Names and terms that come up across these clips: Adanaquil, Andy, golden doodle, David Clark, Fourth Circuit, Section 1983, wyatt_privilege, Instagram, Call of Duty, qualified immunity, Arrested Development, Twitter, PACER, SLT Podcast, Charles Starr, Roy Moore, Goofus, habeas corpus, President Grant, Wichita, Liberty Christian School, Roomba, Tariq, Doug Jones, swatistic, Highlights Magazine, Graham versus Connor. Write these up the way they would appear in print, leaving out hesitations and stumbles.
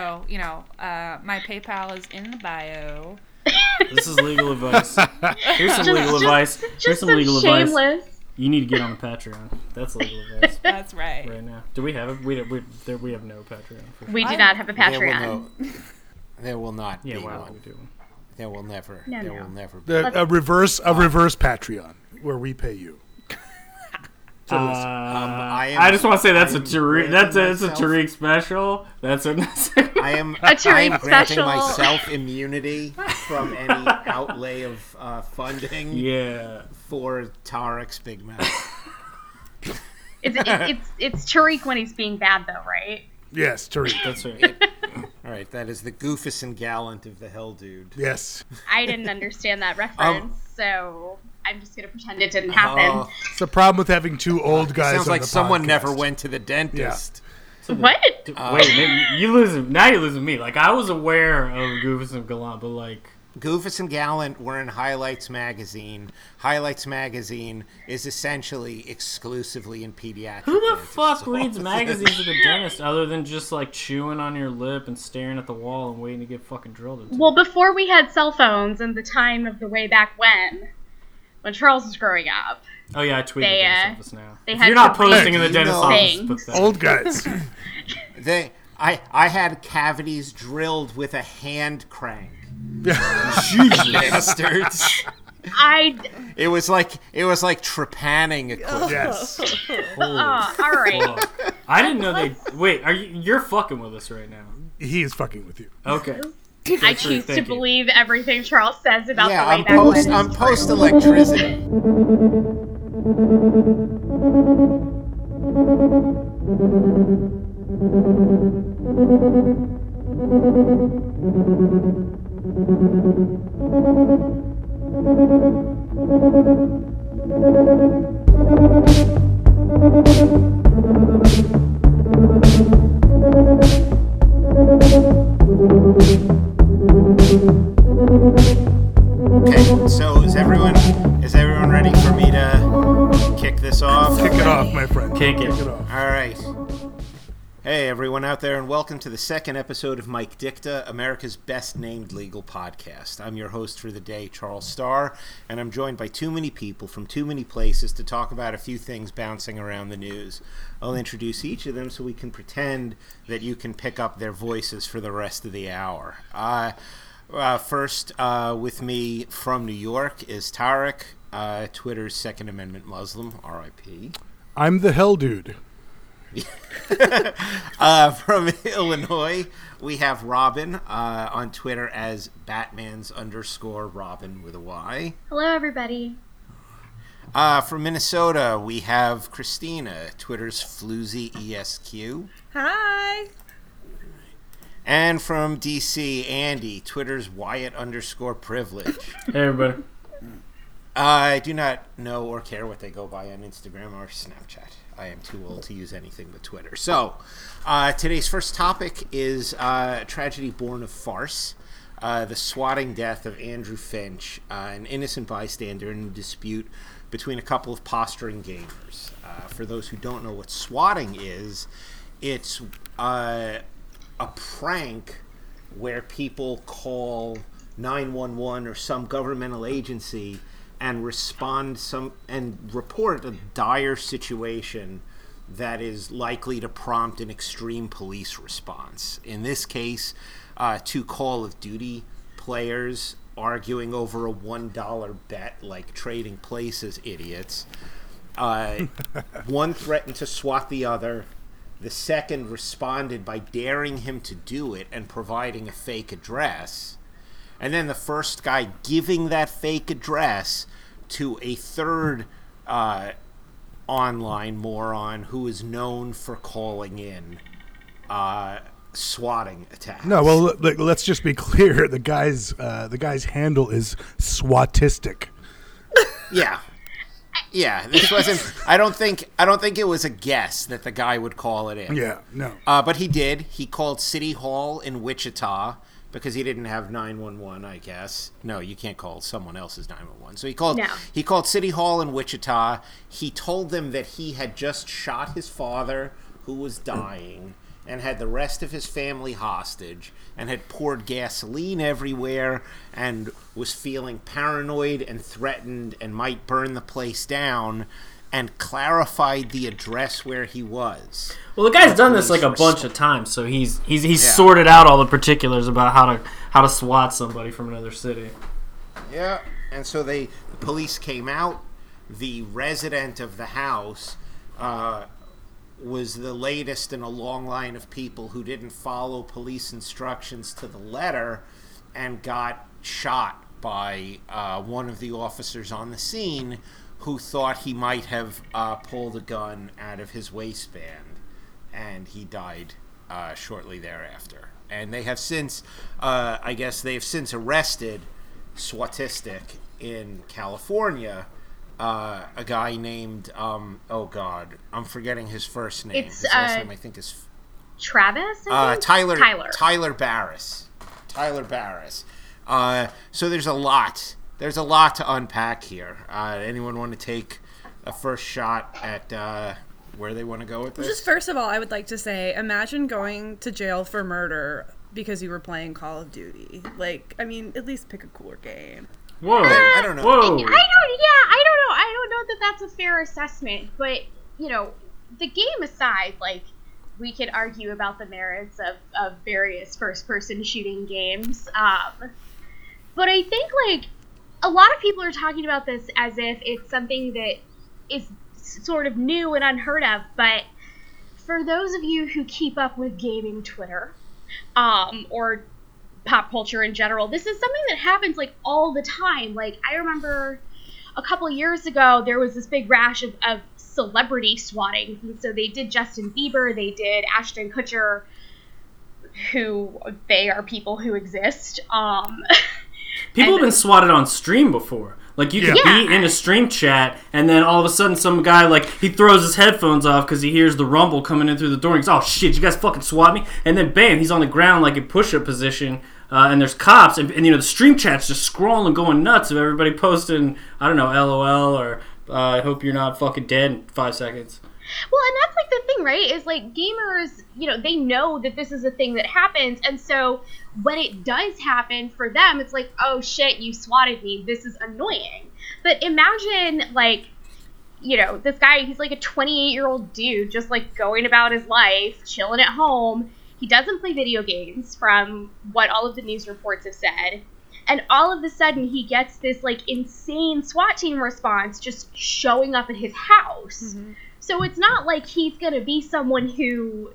So, you know, my PayPal is in the bio. This is legal advice. Here's some legal advice. Here's some legal advice. Shameless. You need to get on the Patreon. That's legal advice. That's right. Right now, do we have it? We have no Patreon. For sure. We do not have a Patreon. There will not. Yeah, wow, we do. There will never. No, there will never be a reverse Patreon where we pay you. I just want to say that's a Tariq special. That's a Tariq special. I am granting myself immunity from any outlay of funding. Yeah. For Tariq's big mouth. It's Tariq when he's being bad, though, right? Yes, Tariq. That's right. All right, that is the goofus and gallant of the hell, dude. Yes. I didn't understand that reference, so I'm just going to pretend it didn't happen. It's the problem with having two old guys. It sounds like someone podcast. Never went to the dentist. Yeah. So what? Wait, you're losing me. Like, I was aware of goofus and gallant, but like. Goofus and Gallant were in Highlights Magazine. Highlights Magazine is essentially exclusively in pediatrics. Who the fuck reads magazines at the dentist other than just like chewing on your lip and staring at the wall and waiting to get fucking drilled into? Well, before we had cell phones and the time of the way back when Charles was growing up. Oh yeah, I tweeted the dentist office now. If you're not posting in the dentist office, but that. Old guys. I had cavities drilled with a hand crank. Jesus, bastards! It was like trepanning equipment. Yes. All right. Fuck. I didn't know they. Wait, you're fucking with us right now? He is fucking with you. Okay. I choose to believe everything Charles says about the way that went. Yeah, I'm post electricity. Okay, so is everyone ready for me to kick this off? Kick it off, my friend. Kick it off. All right. Hey, everyone out there, and welcome to the second episode of Mike Dicta, America's best-named legal podcast. I'm your host for the day, Charles Starr, and I'm joined by too many people from too many places to talk about a few things bouncing around the news. I'll introduce each of them so we can pretend that you can pick up their voices for the rest of the hour. First, with me from New York is Tariq, Twitter's Second Amendment Muslim, R.I.P. I'm the hell dude. From Illinois, we have Robyn on Twitter as Batman's_Robyn with a Y. Hello, everybody. From Minnesota, we have Christina, Twitter's Floozy ESQ. Hi. And from DC, Andy, Twitter's Wyatt_Privilege. Hey, everybody. I do not know or care what they go by on Instagram or Snapchat. I am too old to use anything but Twitter. So, today's first topic is tragedy born of farce, the swatting death of Andrew Finch, an innocent bystander in a dispute between a couple of posturing gamers. For those who don't know what swatting is, it's a prank where people call 911 or some governmental agency and report a dire situation that is likely to prompt an extreme police response. In this case, two Call of Duty players arguing over a $1 bet, like trading places idiots. One threatened to swat the other. The second responded by daring him to do it and providing a fake address. And then the first guy giving that fake address to a third online moron who is known for calling in swatting attacks. No, well, let's just be clear. The guy's handle is swatistic. Yeah. Yeah, this wasn't. I don't think it was a guess that the guy would call it in. Yeah, no. But he did. He called City Hall in Wichita. Because he didn't have 911, I guess. No, you can't call someone else's 911. So he called City Hall in Wichita. He told them that he had just shot his father, who was dying. and had the rest of his family hostage and had poured gasoline everywhere and was feeling paranoid and threatened and might burn the place down, and clarified the address where he was. Well, the guy's done this like a bunch of times, so he's sorted out all the particulars about how to swat somebody from another city. Yeah, and so the police came out. The resident of the house was the latest in a long line of people who didn't follow police instructions to the letter and got shot by one of the officers on the scene, who thought he might have pulled a gun out of his waistband, and he died shortly thereafter. And they have since, they've since arrested Swatistic in California, a guy named, I'm forgetting his first name. It's, his last name, I think, is Travis. Tyler Barriss. Tyler Barriss. So there's a lot. There's a lot to unpack here. Anyone want to take a first shot at where they want to go with this? Just first of all, I would like to say, imagine going to jail for murder because you were playing Call of Duty. Like, I mean, at least pick a cooler game. Whoa. I don't know. Whoa. I don't know. I don't know that that's a fair assessment. But, you know, the game aside, like, we could argue about the merits of various first-person shooting games. But I think, like, a lot of people are talking about this as if it's something that is sort of new and unheard of, but for those of you who keep up with gaming Twitter, or pop culture in general, this is something that happens, like, all the time. Like, I remember a couple years ago, there was this big rash of celebrity swatting. And so they did Justin Bieber, they did Ashton Kutcher, who, they are people who exist, People have been swatted on stream before. Like, you could be in a stream chat, and then all of a sudden some guy, like, he throws his headphones off because he hears the rumble coming in through the door, and he goes, oh, shit, you guys fucking swat me? And then, bam, he's on the ground, like, in push-up position, and there's cops, and, you know, the stream chat's just scrolling, going nuts, of everybody posting, I don't know, LOL, or I hope you're not fucking dead in 5 seconds. Well, and that's, like, the thing, right, is, like, gamers, you know, they know that this is a thing that happens, and so when it does happen for them, it's like, oh, shit, you swatted me, this is annoying. But imagine, like, you know, this guy, he's, like, a 28-year-old dude just, like, going about his life, chilling at home. He doesn't play video games, from what all of the news reports have said, and all of a sudden he gets this, like, insane SWAT team response just showing up at his house. Mm-hmm. So it's not like he's going to be someone who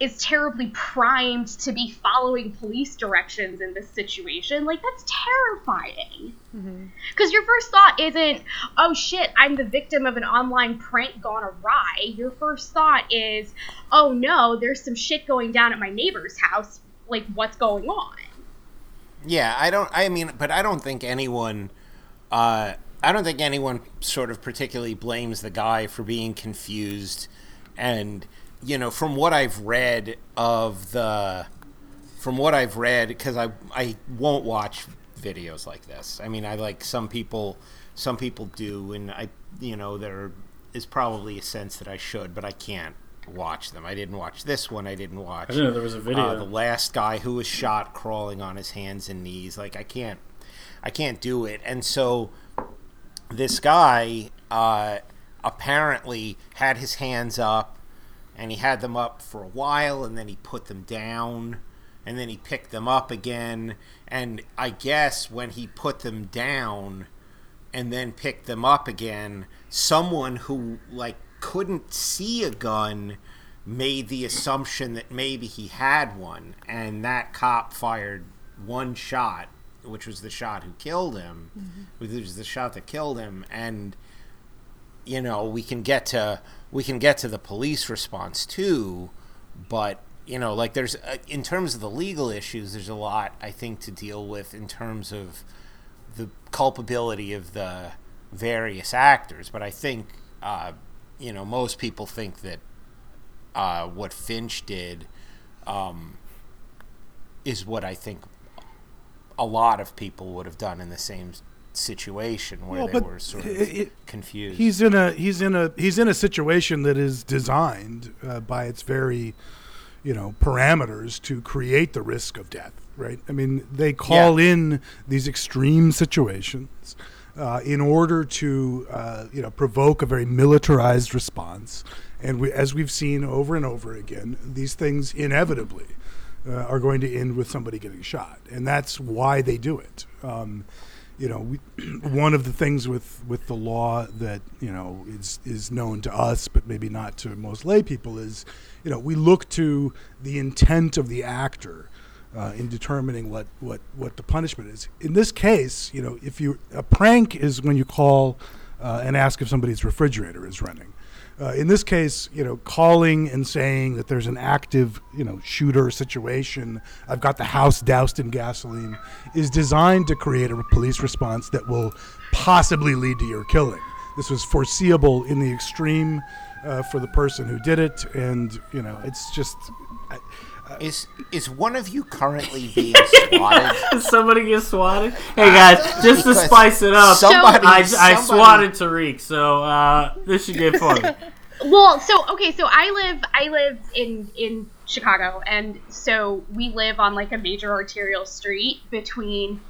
is terribly primed to be following police directions in this situation. Like, that's terrifying. Because your first thought isn't, oh, shit, I'm the victim of an online prank gone awry. Your first thought is, oh, no, there's some shit going down at my neighbor's house. Like, what's going on? Yeah, I don't think anyone sort of particularly blames the guy for being confused. And, you know, from what I've read, because I won't watch videos like this. I mean, I like some people do, and I, you know, there is probably a sense that I should, but I can't watch them. I didn't watch this one. I didn't know there was a video. The last guy who was shot crawling on his hands and knees. Like, I can't do it. And so this guy apparently had his hands up, and he had them up for a while, and then he put them down, and then he picked them up again. And I guess when he put them down and then picked them up again, someone who, like, couldn't see a gun made the assumption that maybe he had one, and that cop fired one shot, which was the shot who killed him, and, you know, we can get to the police response too, but, you know, like, there's in terms of the legal issues, there's a lot, I think, to deal with in terms of the culpability of the various actors. But I think, you know, most people think that what Finch did is what I think a lot of people would have done in the same situation, where they were sort of confused. He's in a situation that is designed by its very you know, parameters to create the risk of death, right? I mean, they call in these extreme situations in order to, you know, provoke a very militarized response. And we, as we've seen over and over again, these things inevitably are going to end with somebody getting shot. And that's why they do it. You know, one of the things with the law that, you know, is known to us, but maybe not to most lay people is, you know, we look to the intent of the actor in determining what the punishment is. In this case, you know, if you a prank is when you call and ask if somebody's refrigerator is running. In this case, you know, calling and saying that there's an active, you know, shooter situation, I've got the house doused in gasoline, is designed to create a police response that will possibly lead to your killing. This was foreseeable in the extreme for the person who did it, and, you know, it's just... Is one of you currently being swatted? Somebody gets swatted? Hey, guys, just to spice it up, somebody. I swatted Tariq, so this should get fun. Well, so, okay, so I live in Chicago, and so we live on, like, a major arterial street between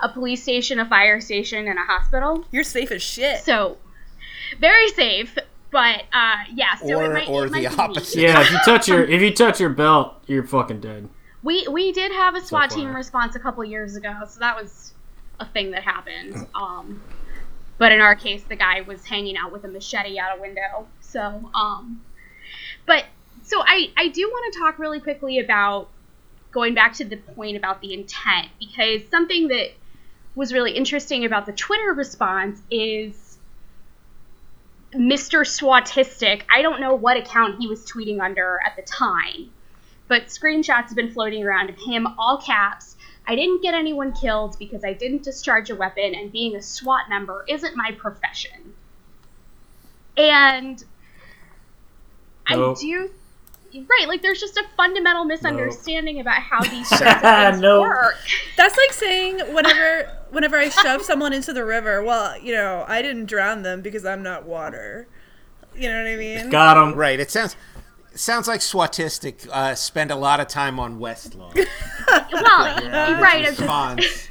a police station, a fire station, and a hospital. You're safe as shit. So, very safe. But yeah, so it might the opposite. Yeah, if you touch your belt, you're fucking dead. We did have a SWAT team response a couple years ago, so that was a thing that happened. But in our case, the guy was hanging out with a machete out a window. So I do want to talk really quickly about going back to the point about the intent, because something that was really interesting about the Twitter response is Mr. Swatistic, I don't know what account he was tweeting under at the time, but screenshots have been floating around of him, all caps, "I didn't get anyone killed because I didn't discharge a weapon, and being a SWAT member isn't my profession." And nope. There's just a fundamental misunderstanding about how these sorts of things work. That's like saying whenever I shove someone into the river, well, you know, I didn't drown them because I'm not water. You know what I mean? Got them. Right. It sounds like swatistic spend a lot of time on Westlaw. Well, yeah, right. Response.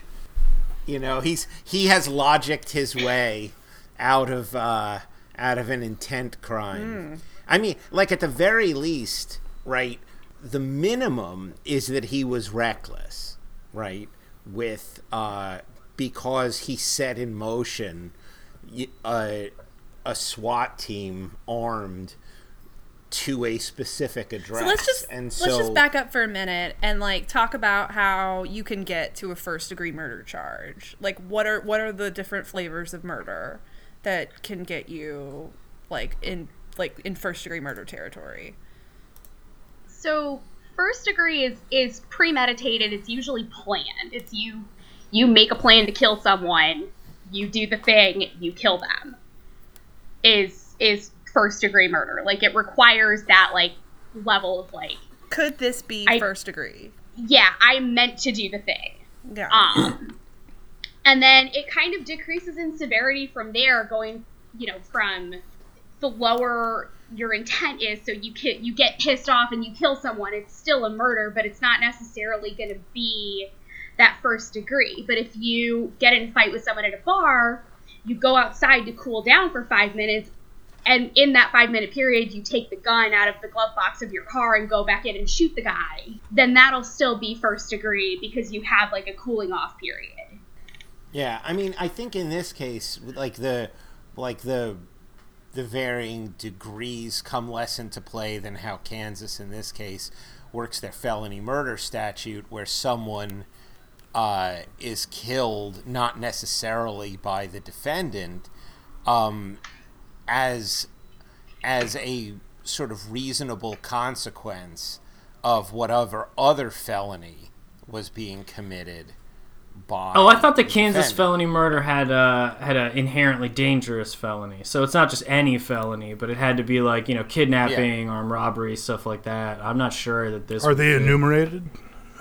You know, he has logicked his way out of an intent crime. Mm. I mean, like, at the very least, right, the minimum is that he was reckless, right, with because he set in motion a SWAT team armed to a specific address. So let's just back up for a minute and, like, talk about how you can get to a first-degree murder charge. Like, what are the different flavors of murder that can get you, in first-degree murder territory? So first degree is premeditated. It's usually planned. It's you make a plan to kill someone, you do the thing, you kill them, is first-degree murder. Like, it requires that, like, level of, like... Could this be first degree? Yeah, I meant to do the thing. Yeah. And then it kind of decreases in severity from there, going, you know, from... the lower your intent is, so you get pissed off and you kill someone, it's still a murder, but it's not necessarily going to be that first degree. But if you get in a fight with someone at a bar, you go outside to cool down for 5 minutes, and in that 5-minute period, you take the gun out of the glove box of your car and go back in and shoot the guy, then that'll still be first degree because you have, like, a cooling off period. Yeah, I mean, I think in this case, the varying degrees come less into play than how Kansas, in this case, works their felony murder statute, where someone is killed not necessarily by the defendant, as a sort of reasonable consequence of whatever other felony was being committed. Oh, I thought the Kansas felony murder had an inherently dangerous felony. So it's not just any felony, but it had to be, like, you know, kidnapping, armed robbery, stuff like that. I'm not sure that this... Are they enumerated?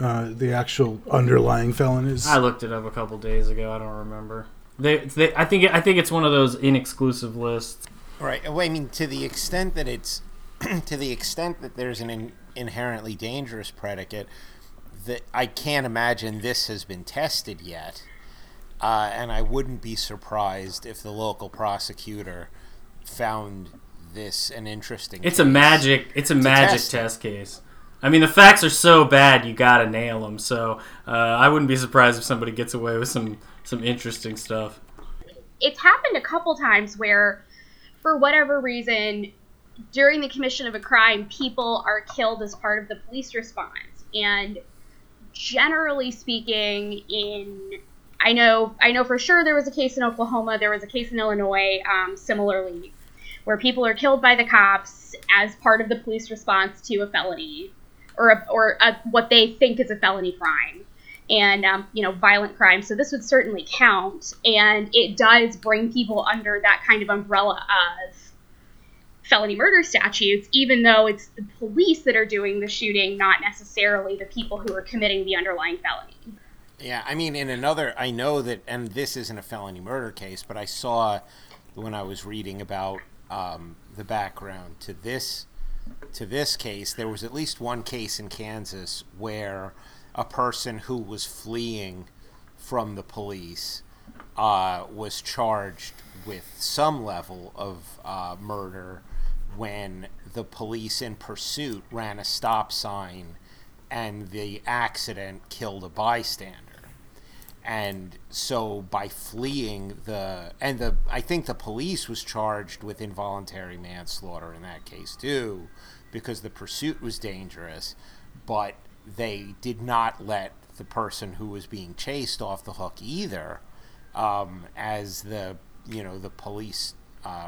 The actual underlying felonies? I looked it up a couple days ago. I don't remember. I think it's one of those inexclusive lists. Right. Well, I mean, to the extent that there's an inherently dangerous predicate, that I can't imagine this has been tested yet. And I wouldn't be surprised if the local prosecutor found this an interesting case. It's a magic test case. I mean, the facts are so bad, you gotta nail them. So I wouldn't be surprised if somebody gets away with some interesting stuff. It's happened a couple times where, for whatever reason, during the commission of a crime, people are killed as part of the police response. And generally speaking, I know for sure there was a case in Oklahoma, there was a case in Illinois, similarly, where people are killed by the cops as part of the police response to a felony, or what they think is a felony crime, and violent crime. So this would certainly count, and it does bring people under that kind of umbrella of felony murder statutes, even though it's the police that are doing the shooting, not necessarily the people who are committing the underlying felony. Yeah, I mean, I know that, and this isn't a felony murder case, but I saw when I was reading about the background to this case, there was at least one case in Kansas where a person who was fleeing from the police was charged with some level of murder when the police in pursuit ran a stop sign and the accident killed a bystander. And so by fleeing I think the police was charged with involuntary manslaughter in that case too, because the pursuit was dangerous, but they did not let the person who was being chased off the hook either, as the police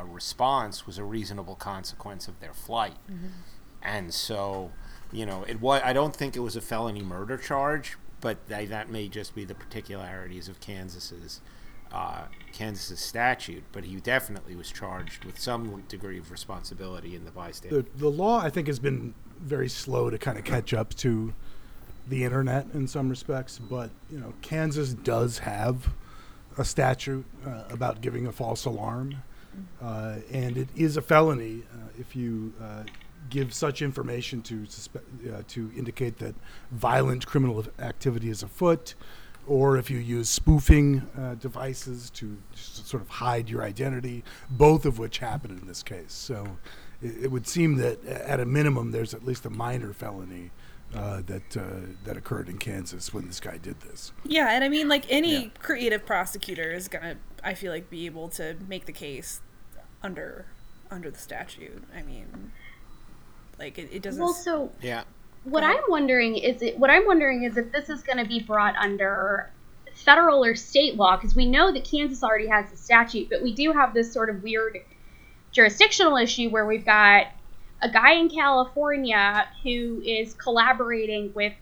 response was a reasonable consequence of their flight. Mm-hmm. And so, I don't think it was a felony murder charge, but that may just be the particularities of Kansas's statute. But he definitely was charged with some degree of responsibility in the bystander. The law, I think, has been very slow to kind of catch up to the internet in some respects. But Kansas does have a statute about giving a false alarm, and it is a felony if you give such information to indicate that violent criminal activity is afoot, or if you use spoofing devices to sort of hide your identity, both of which happened in this case. So it would seem that at a minimum there's at least a minor felony that occurred in Kansas when this guy did this. Yeah, and I mean, like, any creative prosecutor is gonna, I feel like, be able to make the case under the statute. I mean, like, it doesn't. Well, so yeah. What I'm wondering is if this is going to be brought under federal or state law, because we know that Kansas already has the statute, but we do have this sort of weird jurisdictional issue where we've got a guy in California who is collaborating with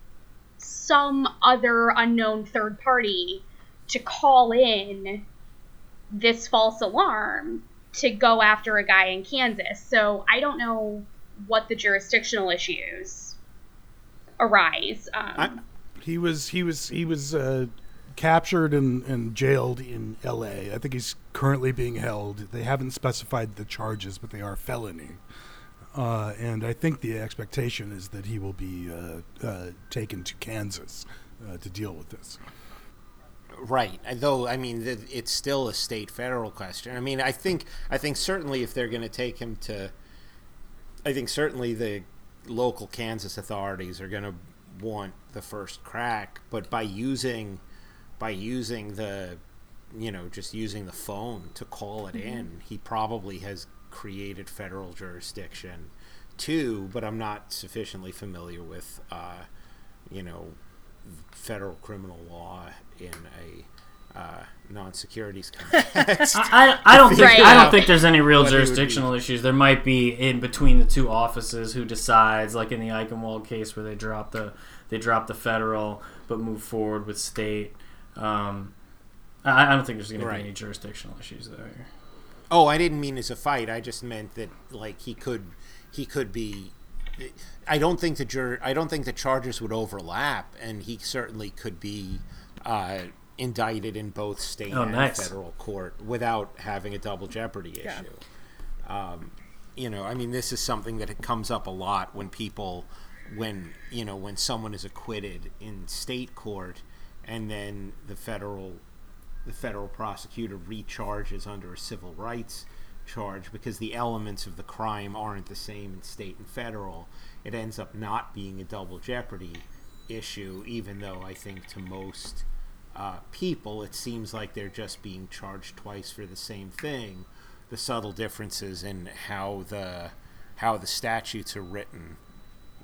some other unknown third party to call in this false alarm to go after a guy in Kansas. So I don't know what the jurisdictional issues arise. He was captured and jailed in L.A. I think he's currently being held. They haven't specified the charges, but they are felony. And I think the expectation is that he will be taken to Kansas to deal with this. Right. Though, I mean, it's still a state federal question. I mean, I think certainly if they're going to take him to, I think certainly the local Kansas authorities are going to want the first crack, but by using the, just using the phone to call it in, he probably has created federal jurisdiction too, but I'm not sufficiently familiar with, federal criminal law in a non-securities context. I don't think there's any real jurisdictional issues. There might be in between the two offices who decides, like in the Eichenwald case where they drop the federal but move forward with state. I don't think there's going to be any jurisdictional issues there. Oh, I didn't mean as a fight. I just meant that, like, he could be. I don't think the charges would overlap, and he certainly could be indicted in both state and federal court without having a double jeopardy issue. Yeah. This is something that it comes up a lot when people when, you know, when someone is acquitted in state court and then the federal prosecutor recharges under a civil rights charge because the elements of the crime aren't the same in state and federal, it ends up not being a double jeopardy issue, even though I think to most people it seems like they're just being charged twice for the same thing. The subtle differences in how the statutes are written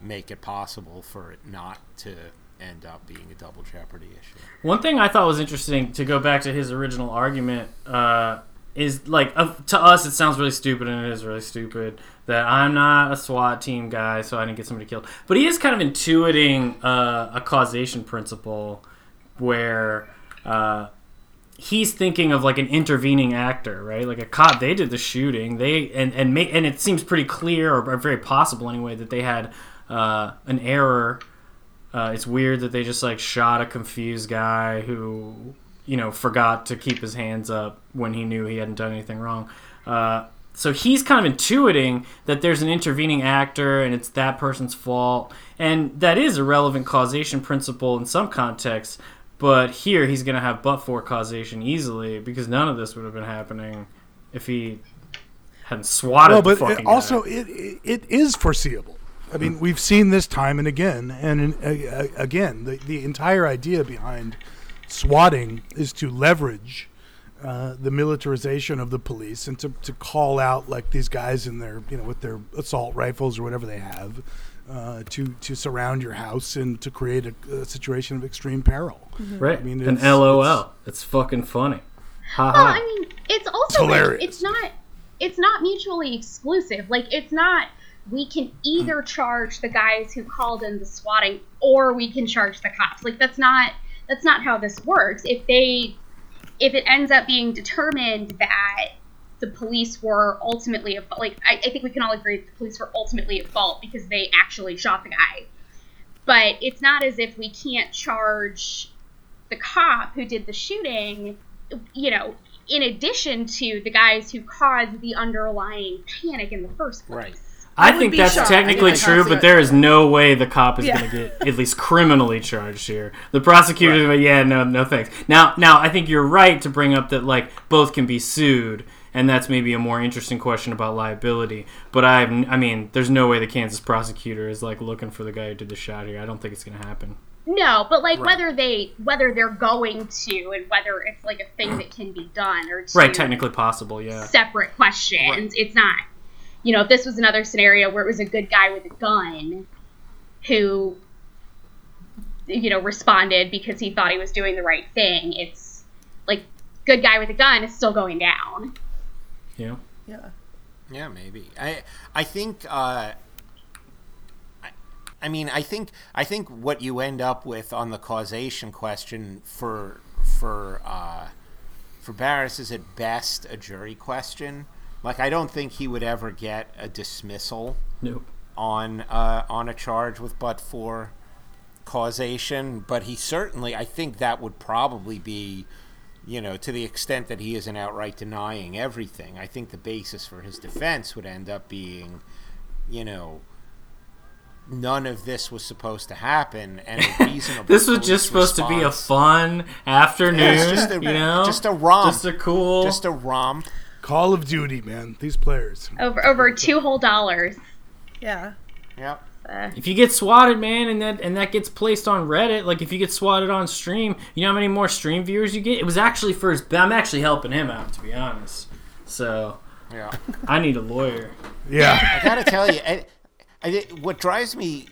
make it possible for it not to end up being a double jeopardy issue. One thing I thought was interesting, to go back to his original argument, is like, to us it sounds really stupid, and it is really stupid, that I'm not a SWAT team guy, so I didn't get somebody killed. But he is kind of intuiting a causation principle where he's thinking of like an intervening actor, right? Like a cop, they did the shooting, and it seems pretty clear, or very possible anyway, that they had an error. It's weird that they just like shot a confused guy who, you know, forgot to keep his hands up when he knew he hadn't done anything wrong. So he's kind of intuiting that there's an intervening actor and it's that person's fault. And that is a relevant causation principle in some contexts, but here he's going to have but-for causation easily, because none of this would have been happening if he hadn't swatted the fucking guy. But also, it is foreseeable. I mean, we've seen this time and again, the entire idea behind swatting is to leverage the militarization of the police and to call out like these guys in their, you know, with their assault rifles or whatever they have, to surround your house and to create a situation of extreme peril. Mm-hmm. Right. I mean, it's, and LOL. It's fucking funny. Ha ha. Well, I mean, it's also hilarious. It's not mutually exclusive. Like, it's not. We can either charge the guys who called in the swatting, or we can charge the cops. Like, that's not how this works. If it ends up being determined that the police were ultimately at fault, like, I think we can all agree that the police were ultimately at fault because they actually shot the guy. But it's not as if we can't charge the cop who did the shooting, you know, in addition to the guys who caused the underlying panic in the first place. Right. I think that's technically true, but there is no way the cop is going to get at least criminally charged here. The prosecutor, right. Yeah, no thanks. Now, I think you're right to bring up that like both can be sued, and that's maybe a more interesting question about liability. But I mean, there's no way the Kansas prosecutor is like looking for the guy who did the shot here. I don't think it's going to happen. No, but like right. whether they're going to, and whether it's like a thing that can be done or two, right, technically possible, yeah. Separate questions. Right. It's not. You know, if this was another scenario where it was a good guy with a gun who, you know, responded because he thought he was doing the right thing, it's like, good guy with a gun is still going down. Yeah. Yeah. Yeah, maybe. I think what you end up with on the causation question for Barriss is at best a jury question. Like, I don't think he would ever get a dismissal on a charge with but-for causation, but he certainly, I think that would probably be, you know, to the extent that he isn't outright denying everything, I think the basis for his defense would end up being, you know, none of this was supposed to happen, and a reasonable this was just supposed response. To be a fun afternoon, just a romp. Call of Duty, man. These players. Over $2 whole. Yeah. Yeah. If you get swatted, man, and that gets placed on Reddit, like if you get swatted on stream, you know how many more stream viewers you get? It was actually for his... I'm actually helping him out, to be honest. So, yeah. I need a lawyer. Yeah. I gotta tell you, what drives me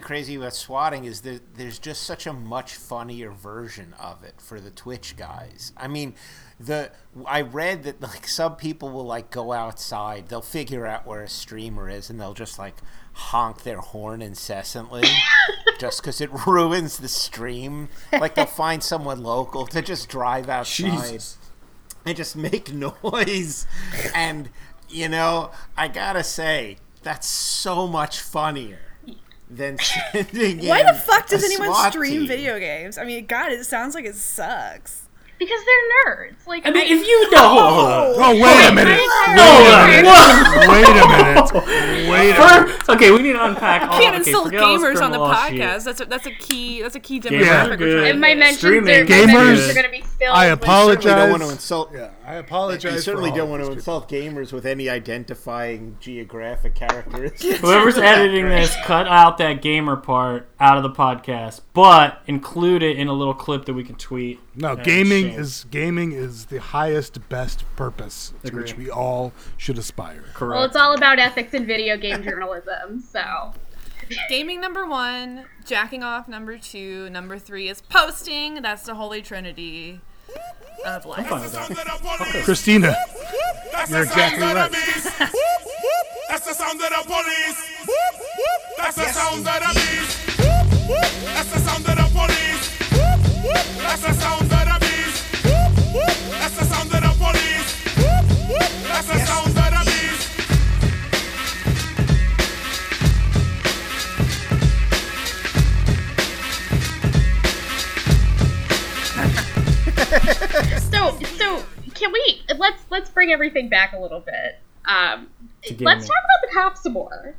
crazy about swatting is that there's just such a much funnier version of it for the Twitch guys. I mean, I read that like some people will like go outside, they'll figure out where a streamer is, and they'll just like honk their horn incessantly just because it ruins the stream. Like they'll find someone local to just drive outside and just make noise. And, you know, I gotta say, that's so much funnier. Then why the fuck does anyone stream video games? I mean, God, it sounds like it sucks. Because they're nerds. Like, I mean, if you know... Wait a minute. Okay, we need to unpack all... You can't insult gamers on the podcast. That's a key demographic. Yeah, and my mentions are going to be filled. I apologize. I don't want to insult... Yeah, I apologize. I certainly don't want to insult gamers with any identifying geographic characteristics. Whoever's editing this, cut out that gamer part out of the podcast, but include it in a little clip that we can tweet. No, gaming is the highest best purpose to which we all should aspire. Correct. Well, it's all about ethics and video game journalism, so... Gaming number 1, jacking off number 2, number 3 is posting. That's the holy trinity of life. Okay. Christina, you're exactly right. That's the sound of the police. That's the sound of the beast. That's the sound of the police. That's the sound of the beast. That's the sound of the police. That's the sound of the beast. So can we let's bring everything back a little bit. Let's talk about the cops some more.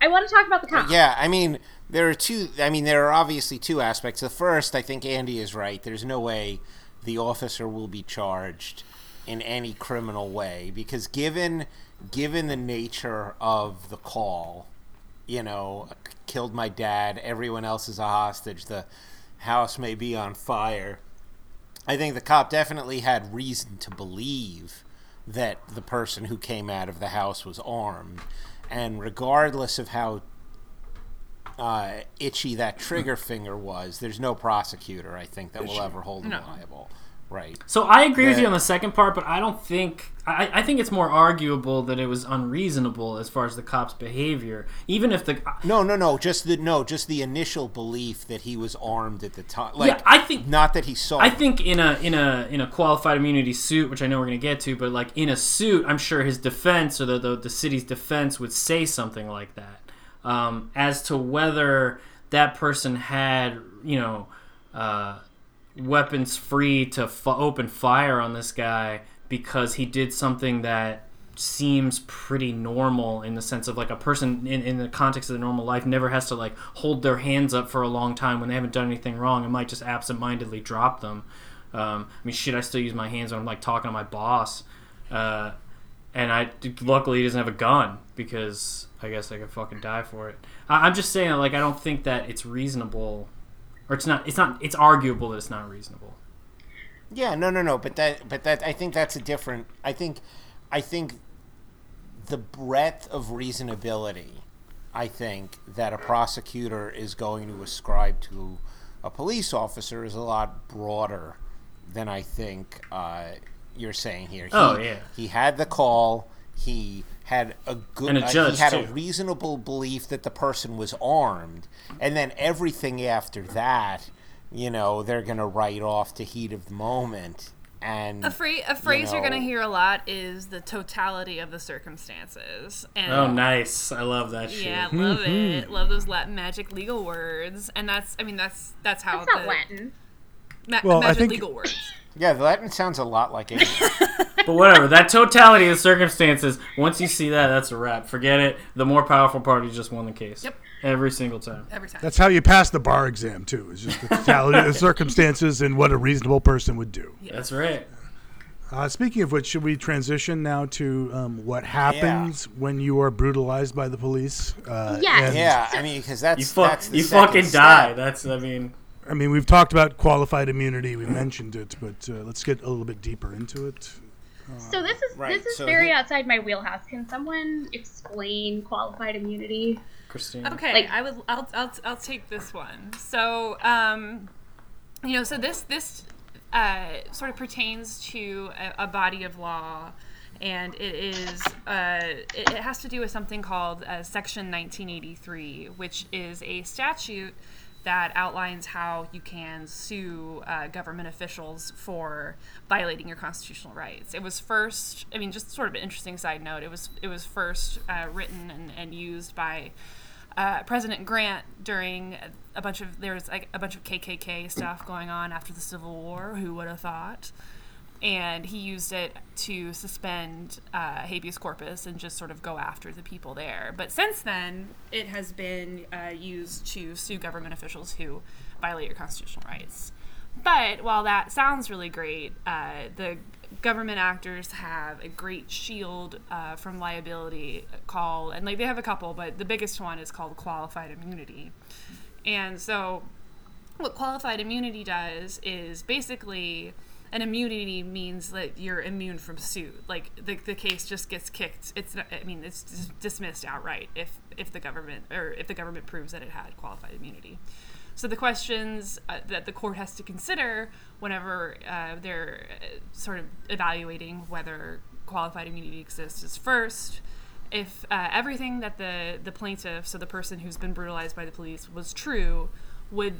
I want to talk about the cops. Yeah, I mean, there are obviously two aspects. The first, I think Andy is right. There's no way the officer will be charged in any criminal way because given the nature of the call, you know, killed my dad, everyone else is a hostage, the house may be on fire. I think the cop definitely had reason to believe that the person who came out of the house was armed. And regardless of how itchy that trigger finger was, there's no prosecutor, I think, that will ever hold him liable. Right. So I agree with you on the second part, but I don't think... I think it's more arguable that it was unreasonable as far as the cop's behavior, even if the... Just the initial belief that he was armed at the time. Like, yeah, I think... Not that he saw... I think in a qualified immunity suit, which I know we're going to get to, but like in a suit, I'm sure his defense or the city's defense would say something like that. As to whether that person had, you know... weapons free to open fire on this guy because he did something that seems pretty normal in the sense of like a person in the context of the normal life never has to like hold their hands up for a long time when they haven't done anything wrong and might just absentmindedly drop them. I mean, shit, I still use my hands when I'm like talking to my boss. Luckily he doesn't have a gun because I guess I could fucking die for it. I'm just saying, like, I don't think that it's reasonable. Or it's arguable that it's not reasonable. Yeah, no. But that I think that's a different... I think the breadth of reasonability, I think, that a prosecutor is going to ascribe to a police officer is a lot broader than I think you're saying here. He had the call. He had a good... And a judge, he had a reasonable belief that the person was armed. And then everything after that, you know, they're going to write off the heat of the moment. And a phrase you're going to hear a lot is the totality of the circumstances. And, oh, nice. I love that shit. Yeah, love it. Love those Latin magic legal words. And that's how... That's not Latin. Magic legal words. Yeah, the Latin sounds a lot like English. But whatever, that totality of circumstances, once you see that, that's a wrap. Forget it. The more powerful party just won the case. Yep. Every single time. Every time. That's how you pass the bar exam, too. It's just the totality of the circumstances and what a reasonable person would do. Yeah. That's right. Speaking of which, should we transition now to what happens when you are brutalized by the police? Yes. Yeah, I mean, because that's the second fucking die. That's, I mean... we've talked about qualified immunity. We mentioned it, but let's get a little bit deeper into it. So this is very outside my wheelhouse. Can someone explain qualified immunity? Christina. Okay, like, I would. I'll take this one. So, this sort of pertains to a body of law, and it is it has to do with something called Section 1983, which is a statute that outlines how you can sue government officials for violating your constitutional rights. It was first, just sort of an interesting side note, it was first written and used by President Grant during a bunch of, there was like a bunch of KKK stuff going on after the Civil War, who would have thought, and he used it to suspend habeas corpus and just sort of go after the people there. But since then, it has been used to sue government officials who violate your constitutional rights. But while that sounds really great, the government actors have a great shield from liability called, and like they have a couple, but the biggest one is called qualified immunity. And so what qualified immunity does is basically, an immunity means that you're immune from suit. Like the case just gets kicked. It's not, I mean, it's just dismissed outright if the government, or if the government proves that it had qualified immunity. So the questions that the court has to consider whenever they're sort of evaluating whether qualified immunity exists is, first, if everything that the plaintiff, so the person who's been brutalized by the police, was true, would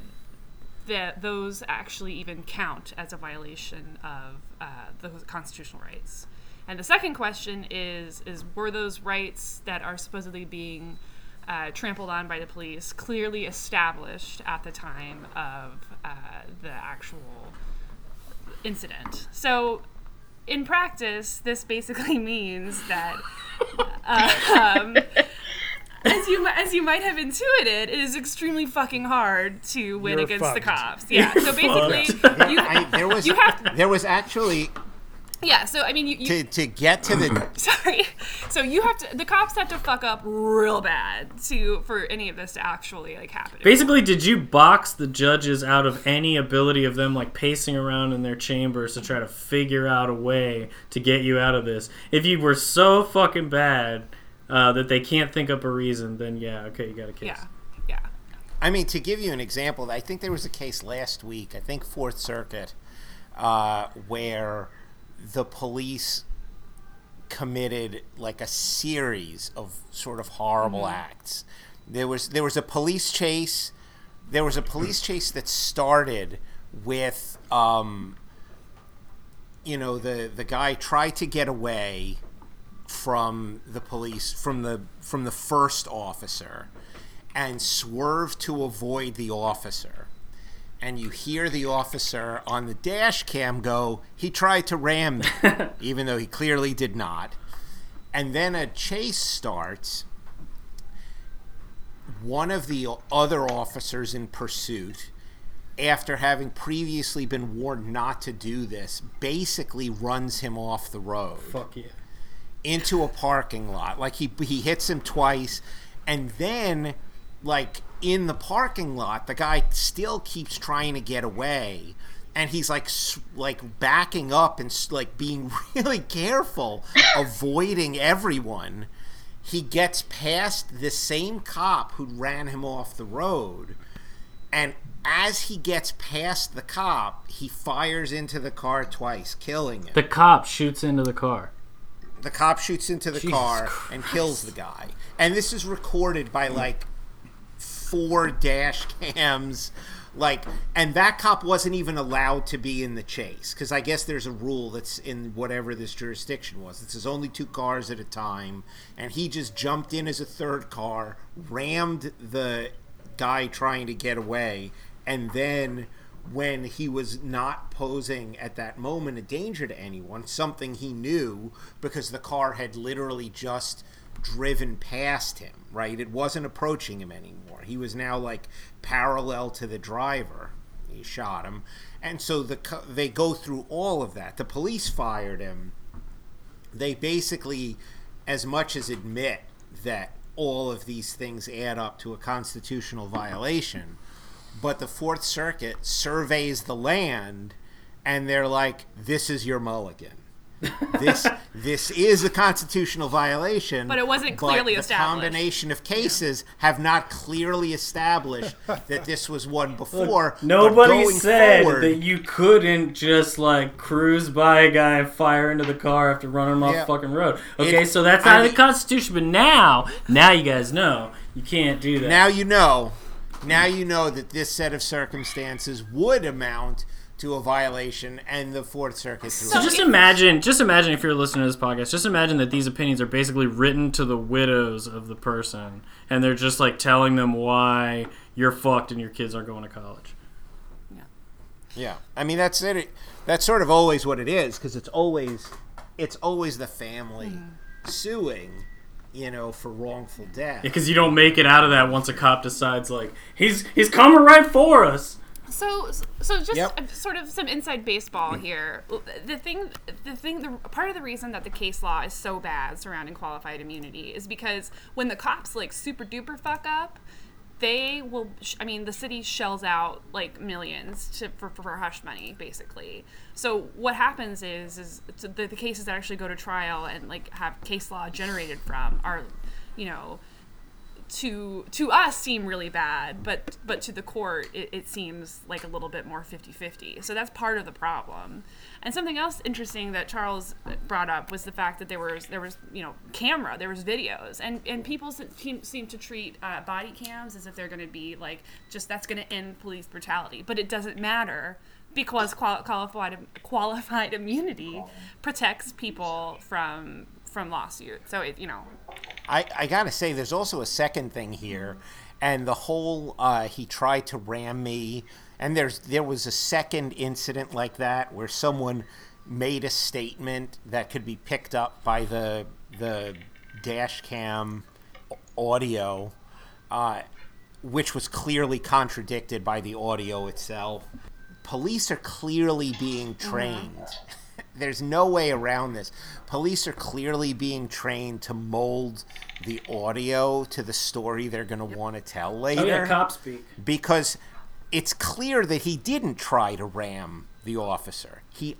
those actually even count as a violation of the constitutional rights? And the second question is were those rights that are supposedly being trampled on by the police clearly established at the time of the actual incident? So in practice, this basically means that as you might have intuited, it is extremely fucking hard to win against the cops. Yeah, so basically you have to get to the So you have to. The cops have to fuck up real bad for any of this to actually like happen. Basically, did you box the judges out of any ability of them like pacing around in their chambers to try to figure out a way to get you out of this? If you were so fucking bad that they can't think up a reason, then yeah, okay, you got a case. Yeah, yeah. I mean, to give you an example, I think there was a case last week. I think Fourth Circuit, where the police committed like a series of sort of horrible acts. There was a police chase. There was a police chase that started with, the guy tried to get away from the police, from the first officer, and swerved to avoid the officer. And you hear the officer on the dash cam go, he tried to ram them, even though he clearly did not. And then a chase starts. One of the other officers in pursuit, after having previously been warned not to do this, basically runs him off the road. Fuck yeah. Into a parking lot. Like, he hits him twice. And then, like, in the parking lot, the guy still keeps trying to get away, and he's like backing up and like being really careful, avoiding everyone. He gets past the same cop who ran him off the road, and as he gets past the cop, he fires into the car twice, killing him. The cop shoots into the car and kills the guy. And this is recorded by like 4 dash cams, like, and that cop wasn't even allowed to be in the chase, because I guess there's a rule that's in whatever this jurisdiction was. This is only 2 cars at a time, and he just jumped in as a 3rd car, rammed the guy trying to get away, and then when he was not posing at that moment a danger to anyone, something he knew because the car had literally just driven past him, right? It wasn't approaching him anymore. He was now like parallel to the driver. He shot him. And so they go through all of that. The police fired him. They basically as much as admit that all of these things add up to a constitutional violation. But the Fourth Circuit surveys the land and they're like, this is your mulligan. This is a constitutional violation, but it wasn't clearly established. The combination of cases have not clearly established that this was one before. Look, nobody said that you couldn't just like cruise by a guy and fire into the car after running him off the fucking road. Okay, so that's out of the Constitution. But now you guys know you can't do that. Now you know. Now you know that this set of circumstances would amount to a violation, and the Fourth Circuit. So just imagine if you're listening to this podcast, just imagine that these opinions are basically written to the widows of the person, and they're just like telling them why you're fucked and your kids aren't going to college. Yeah. I mean, that's it. That's sort of always what it is, because it's always the family suing, you know, for wrongful death. Because you don't make it out of that once a cop decides, like, he's coming right for us. So just sort of some inside baseball here. The part of the reason that the case law is so bad surrounding qualified immunity is because when the cops like super duper fuck up, they will. The city shells out like millions for hush money, basically. So what happens is the cases that actually go to trial and like have case law generated from are, you know, to us seem really bad, but to the court it seems like a little bit more 50-50. So that's part of the problem. And something else interesting that Charles brought up was the fact that there was there was videos, and people seem to treat body cams as if they're going to be like, just that's going to end police brutality, but it doesn't matter because qualified immunity protects people from lawsuits. So I gotta say, there's also a second thing here, and the whole he tried to ram me, and there was a second incident like that where someone made a statement that could be picked up by the dash cam audio, which was clearly contradicted by the audio itself. Police are clearly being trained. Mm-hmm. There's no way around this. Police are clearly being trained to mold the audio to the story they're going to want to tell later. Oh, yeah, cop speak. Because it's clear that he didn't try to ram the officer. He,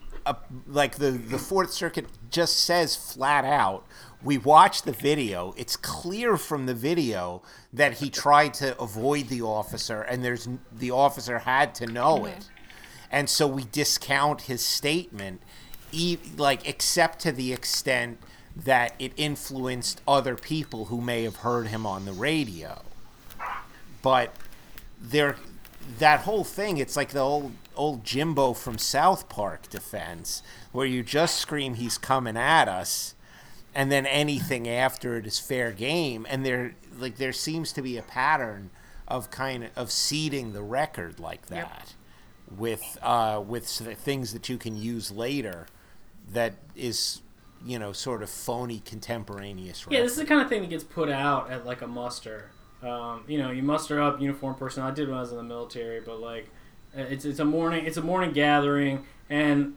the Fourth Circuit just says flat out, we watched the video. It's clear from the video that he tried to avoid the officer, and the officer had to know it. And so we discount his statement, except to the extent that it influenced other people who may have heard him on the radio. But that whole thing, it's like the old Jimbo from South Park defense, where you just scream, he's coming at us, and then anything after it is fair game. And there seems to be a pattern of kind of seeding the record like that. Yep. With things that you can use later, that is, sort of phony contemporaneous. Yeah, this is the kind of thing that gets put out at like a muster. You muster up uniformed personnel. I did when I was in the military, but like, it's a morning gathering, and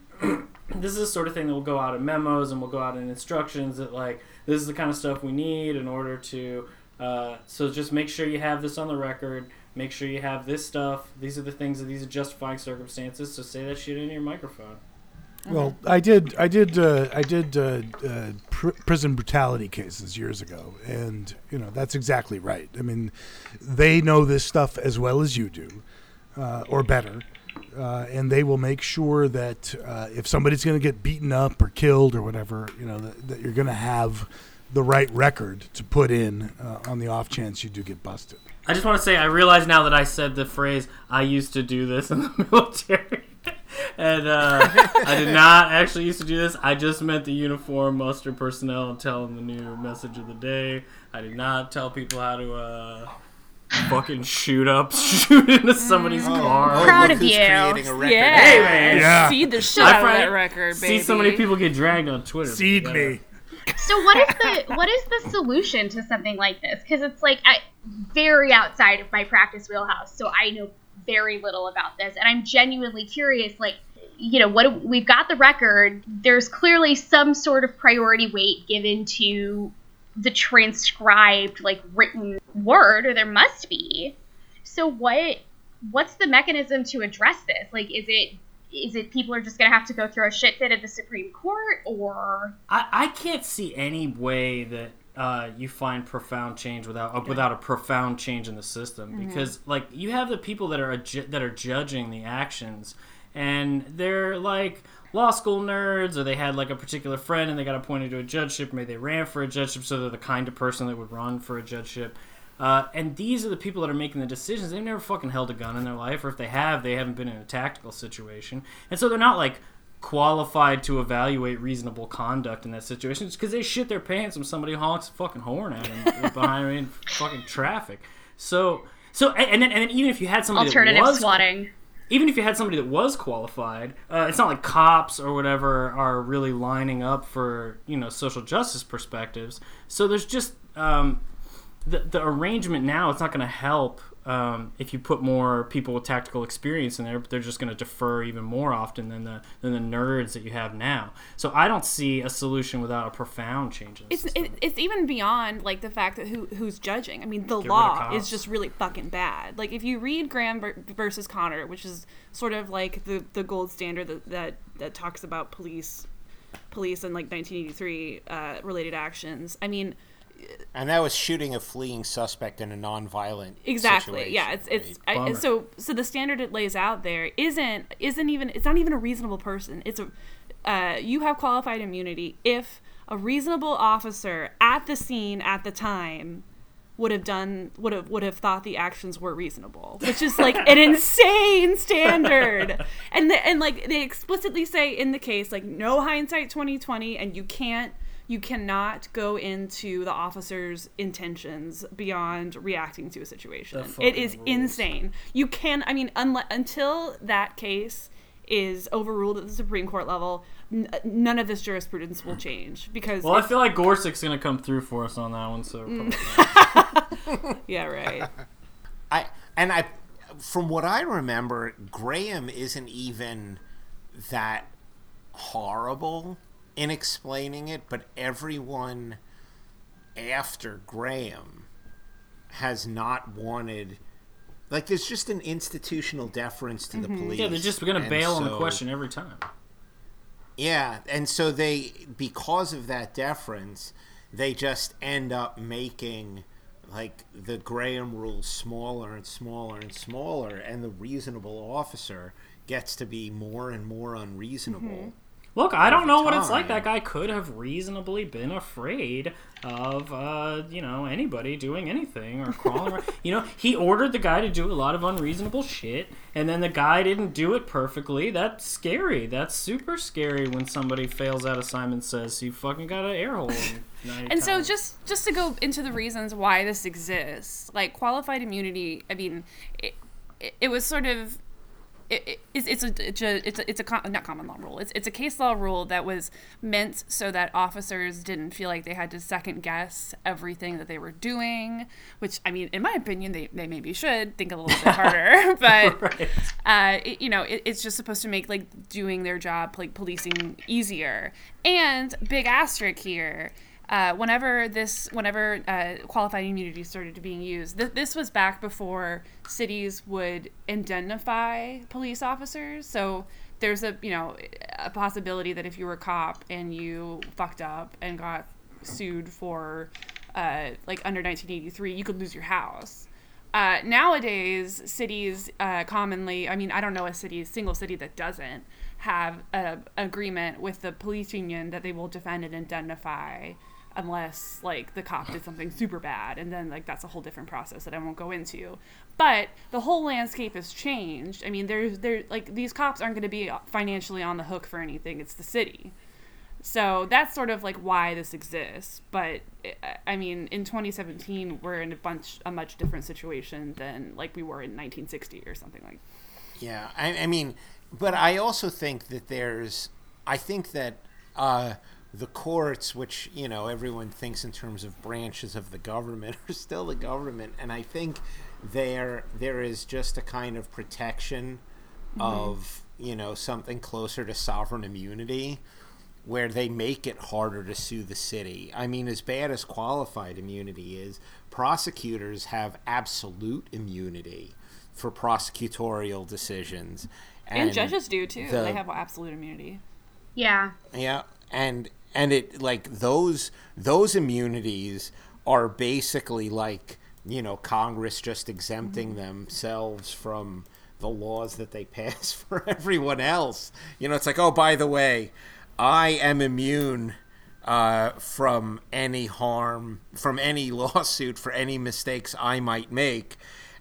this is the sort of thing that will go out in memos and will go out in instructions that like this is the kind of stuff we need in order to. So just make sure you have this on the record. Make sure you have this stuff. These are the things that these are justifying circumstances. So say that shit in your microphone. Well, I did prison brutality cases years ago, and that's exactly right. I mean, they know this stuff as well as you do, or better, and they will make sure that if somebody's going to get beaten up or killed or whatever, that you're going to have the right record to put in on the off chance you do get busted. I just want to say, I realize now that I said the phrase, I used to do this in the military. And I did not actually used to do this. I just meant the uniform, muster personnel, and tell them the new message of the day. I did not tell people how to fucking shoot into somebody's car. I'm proud of you. Creating a record. Yeah. Hey, man. Yeah. Seed the shit out of that record, baby. See so many people get dragged on Twitter. Seed me. So what is the solution to something like this? Because it's like very outside of my practice wheelhouse, so I know very little about this, and I'm genuinely curious. Like, what we've got the record. There's clearly some sort of priority weight given to the transcribed, like written word, or there must be. So what's the mechanism to address this? Like, is it people are just going to have to go through a shit fit at the Supreme Court, or... I can't see any way that you find profound change without a profound change in the system. Mm-hmm. Because, like, you have the people that are judging the actions, and they're, like, law school nerds, or they had, like, a particular friend, and they got appointed to a judgeship, maybe they ran for a judgeship, so they're the kind of person that would run for a judgeship. And these are the people that are making the decisions. They've never fucking held a gun in their life, or if they have, they haven't been in a tactical situation. And so they're not, like, qualified to evaluate reasonable conduct in that situation. It's because they shit their pants when somebody honks a fucking horn at them behind me in fucking traffic. So, and then even if you had somebody alternative that was... swatting. Even if you had somebody that was qualified, it's not like cops or whatever are really lining up for, you know, social justice perspectives. So there's just... The arrangement now, it's not going to help if you put more people with tactical experience in there, but they're just going to defer even more often than the nerds that you have now. So I don't see a solution without a profound change in the system. It's even beyond, like, the fact that who's judging. I mean, the law is just really fucking bad. Like, if you read Graham versus Connor, which is sort of like the gold standard that talks about police and, like, 1983 related actions, I mean... And that was shooting a fleeing suspect in a nonviolent situation. Yeah, so the standard it lays out there isn't even a reasonable person. It's you have qualified immunity if a reasonable officer at the scene at the time would have thought the actions were reasonable, which is like an insane standard. And like they explicitly say in the case, like, no hindsight 2020, and you cannot go into the officer's intentions beyond reacting to a situation. It is rules. Insane. You can, I mean, until that case is overruled at the Supreme Court level, none of this jurisprudence will change. Because I feel like Gorsuch's going to come through for us on that one. So yeah, right. I from what I remember, Graham isn't even that horrible in explaining it, but everyone after Graham has not wanted, like, there's just an institutional deference to the police. Yeah, they're just going to bail on the question every time. Yeah, and so they, because of that deference, they just end up making, like, the Graham rules smaller and smaller and smaller, and the reasonable officer gets to be more and more unreasonable. Mm-hmm. Look, I don't know what it's like. That guy could have reasonably been afraid of, anybody doing anything or crawling around. You know, he ordered the guy to do a lot of unreasonable shit, and then the guy didn't do it perfectly. That's scary. That's super scary when somebody fails out of Simon Says. You fucking got an air hole. And so just to go into the reasons why this exists, like, qualified immunity, I mean, it was sort of... It's not common law rule. It's a case law rule that was meant so that officers didn't feel like they had to second guess everything that they were doing, which, I mean, in my opinion, they maybe should think a little bit harder. But right. It's just supposed to make, like, doing their job, like, policing easier. And big asterisk here. Whenever qualified immunity started being used, this was back before cities would indemnify police officers. So there's a possibility that if you were a cop and you fucked up and got sued for under 1983, you could lose your house. Nowadays, cities commonly, I mean, I don't know a single city that doesn't have an agreement with the police union that they will defend and indemnify unless, like, the cop did something super bad, and then, like, that's a whole different process that I won't go into. But the whole landscape has changed. I mean, there's these cops aren't going to be financially on the hook for anything. It's the city. So that's sort of, like, why this exists. But, I mean, in 2017, we're in a much different situation than, like, we were in 1960 or something like that. Yeah, I mean, but I also think that the courts, which, you know, everyone thinks in terms of branches of the government, are still the government. And I think there is just a kind of protection of, you know, something closer to sovereign immunity, where they make it harder to sue the city. I mean, as bad as qualified immunity is, prosecutors have absolute immunity for prosecutorial decisions. And judges do, too. They have absolute immunity. Yeah. Yeah. And it, like, those immunities are basically, like, you know, Congress just exempting themselves from the laws that they pass for everyone else. You know, it's like, oh, by the way, I am immune from any harm, from any lawsuit, for any mistakes I might make.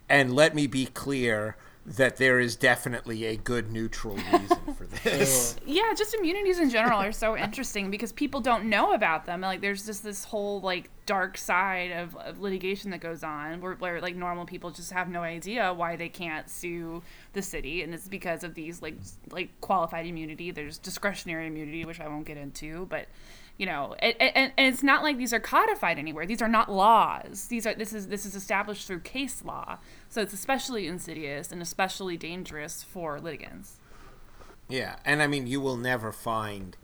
And let me be clear that there is definitely a good neutral reason for this. Yeah, just immunities in general are so interesting because people don't know about them. And, like, there's just this whole, like, dark side of litigation that goes on where, like, normal people just have no idea why they can't sue the city. And it's because of these, like qualified immunity. There's discretionary immunity, which I won't get into, but... You know, and it's not like these are codified anywhere. These are not laws. This is established through case law. So it's especially insidious and especially dangerous for litigants. Yeah, and I mean, you will never find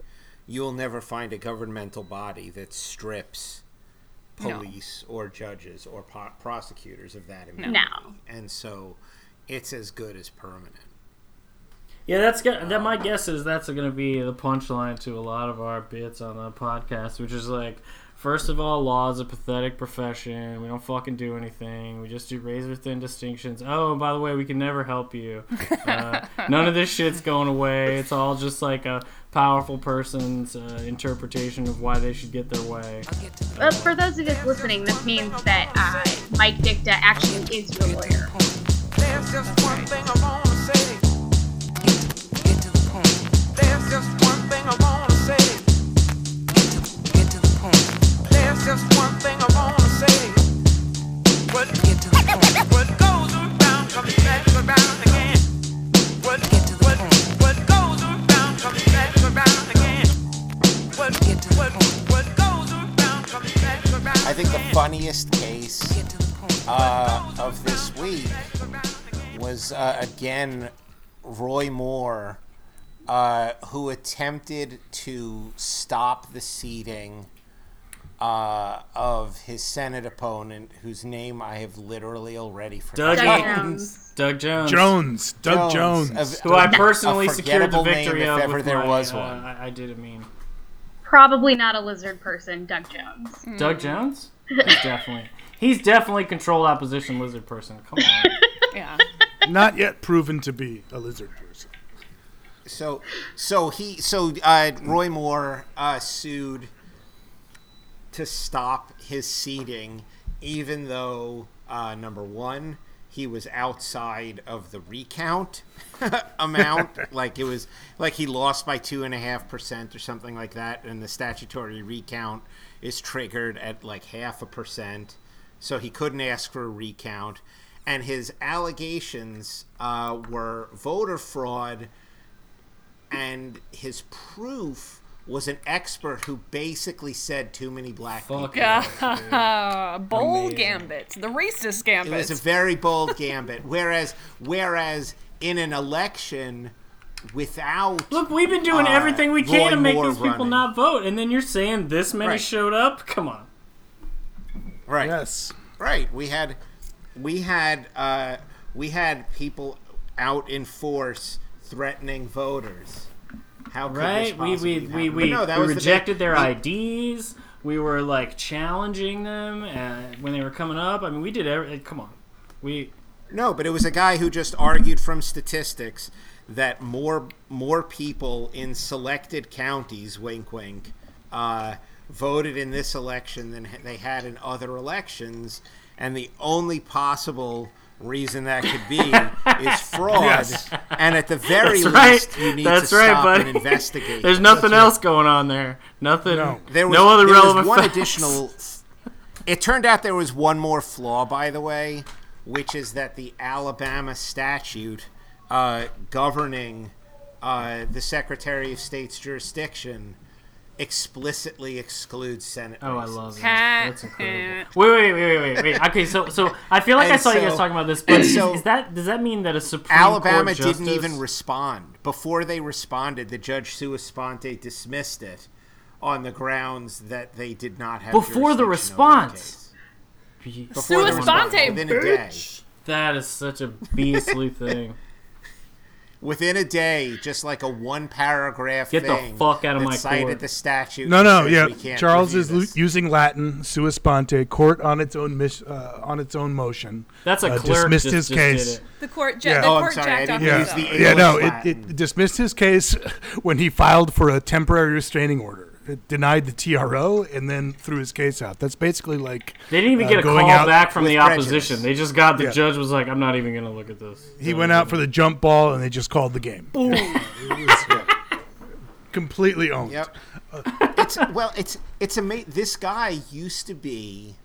a governmental body that strips police or judges or prosecutors of that immunity. No. And so it's as good as permanent. Yeah, that my guess is that's going to be the punchline to a lot of our bits on the podcast, which is like, first of all, law is a pathetic profession. We don't fucking do anything. We just do razor-thin distinctions. Oh, by the way, we can never help you. None of this shit's going away. It's all just like a powerful person's interpretation of why they should get their way. Well, for those of us listening, this means that Mike Dicta actually is your lawyer. There's just one thing I want to say. There's just one thing I want to say. Get to the point. There's just one thing I want to say. What get to the point? What goes around comes back around again. What get to the point? What goes around comes back around again. What get to the point? What goes around comes back around again. I think the funniest case of this week was again Roy Moore. Who attempted to stop the seating of his Senate opponent, whose name I have literally already forgotten. Doug Jones. Who I personally secured the victory name, of. If ever there was one. I did mean. Probably not a lizard person, Doug Jones. Mm. Doug Jones? He's definitely controlled opposition lizard person. Come on. Yeah. Not yet proven to be a lizard person. So Roy Moore sued to stop his seating, even though number one, he was outside of the recount amount, like it was like he lost by 2.5% or something like that, and the statutory recount is triggered at like 0.5%, so he couldn't ask for a recount, and his allegations were voter fraud. And his proof was an expert who basically said too many black people. Bold gambit. The racist gambit. It was a very bold gambit. Whereas in an election without... Look, we've been doing everything we can to make these people not vote. And then you're saying this many showed up? Come on. Right. Yes. Right. We had people out in force... threatening voters. How could this possibly happen? We rejected their IDs. We were like challenging them when they were coming up. I mean, we did everything. Come on, but it was a guy who just argued from statistics that more people in selected counties, wink wink, voted in this election than they had in other elections, and the only possible reason that could be is fraud, yes. And at the very least, you need to stop and investigate. There's nothing else going on there. Nothing. No. There was no other relevant facts. Additional. It turned out there was one more flaw, by the way, which is that the Alabama statute governing the Secretary of State's jurisdiction explicitly excludes Senate. Oh, I love that. That's incredible. Wait. Okay, so I feel like I saw you guys talking about this, but does that mean that a Supreme Alabama Court justice... didn't even respond. Before they responded, the judge sua sponte dismissed it on the grounds that they did not have before the response. Sua sponte, within a day. That is such a beastly thing. Within a day, just like a one-paragraph thing. Get the fuck out of my court. Cited the statute. No, yeah. Charles is using Latin. Sua sponte. Court on its own motion. That's a clerk dismissed his case. The court. It dismissed his case when he filed for a temporary restraining order. denied the TRO and then threw his case out. That's basically like they didn't even get a call back from the opposition. They just got the judge was like, I'm not even going to look at this. He went out for the jump ball and they just called the game. Boom. It was completely owned. Yep. It's amazing. This guy used to be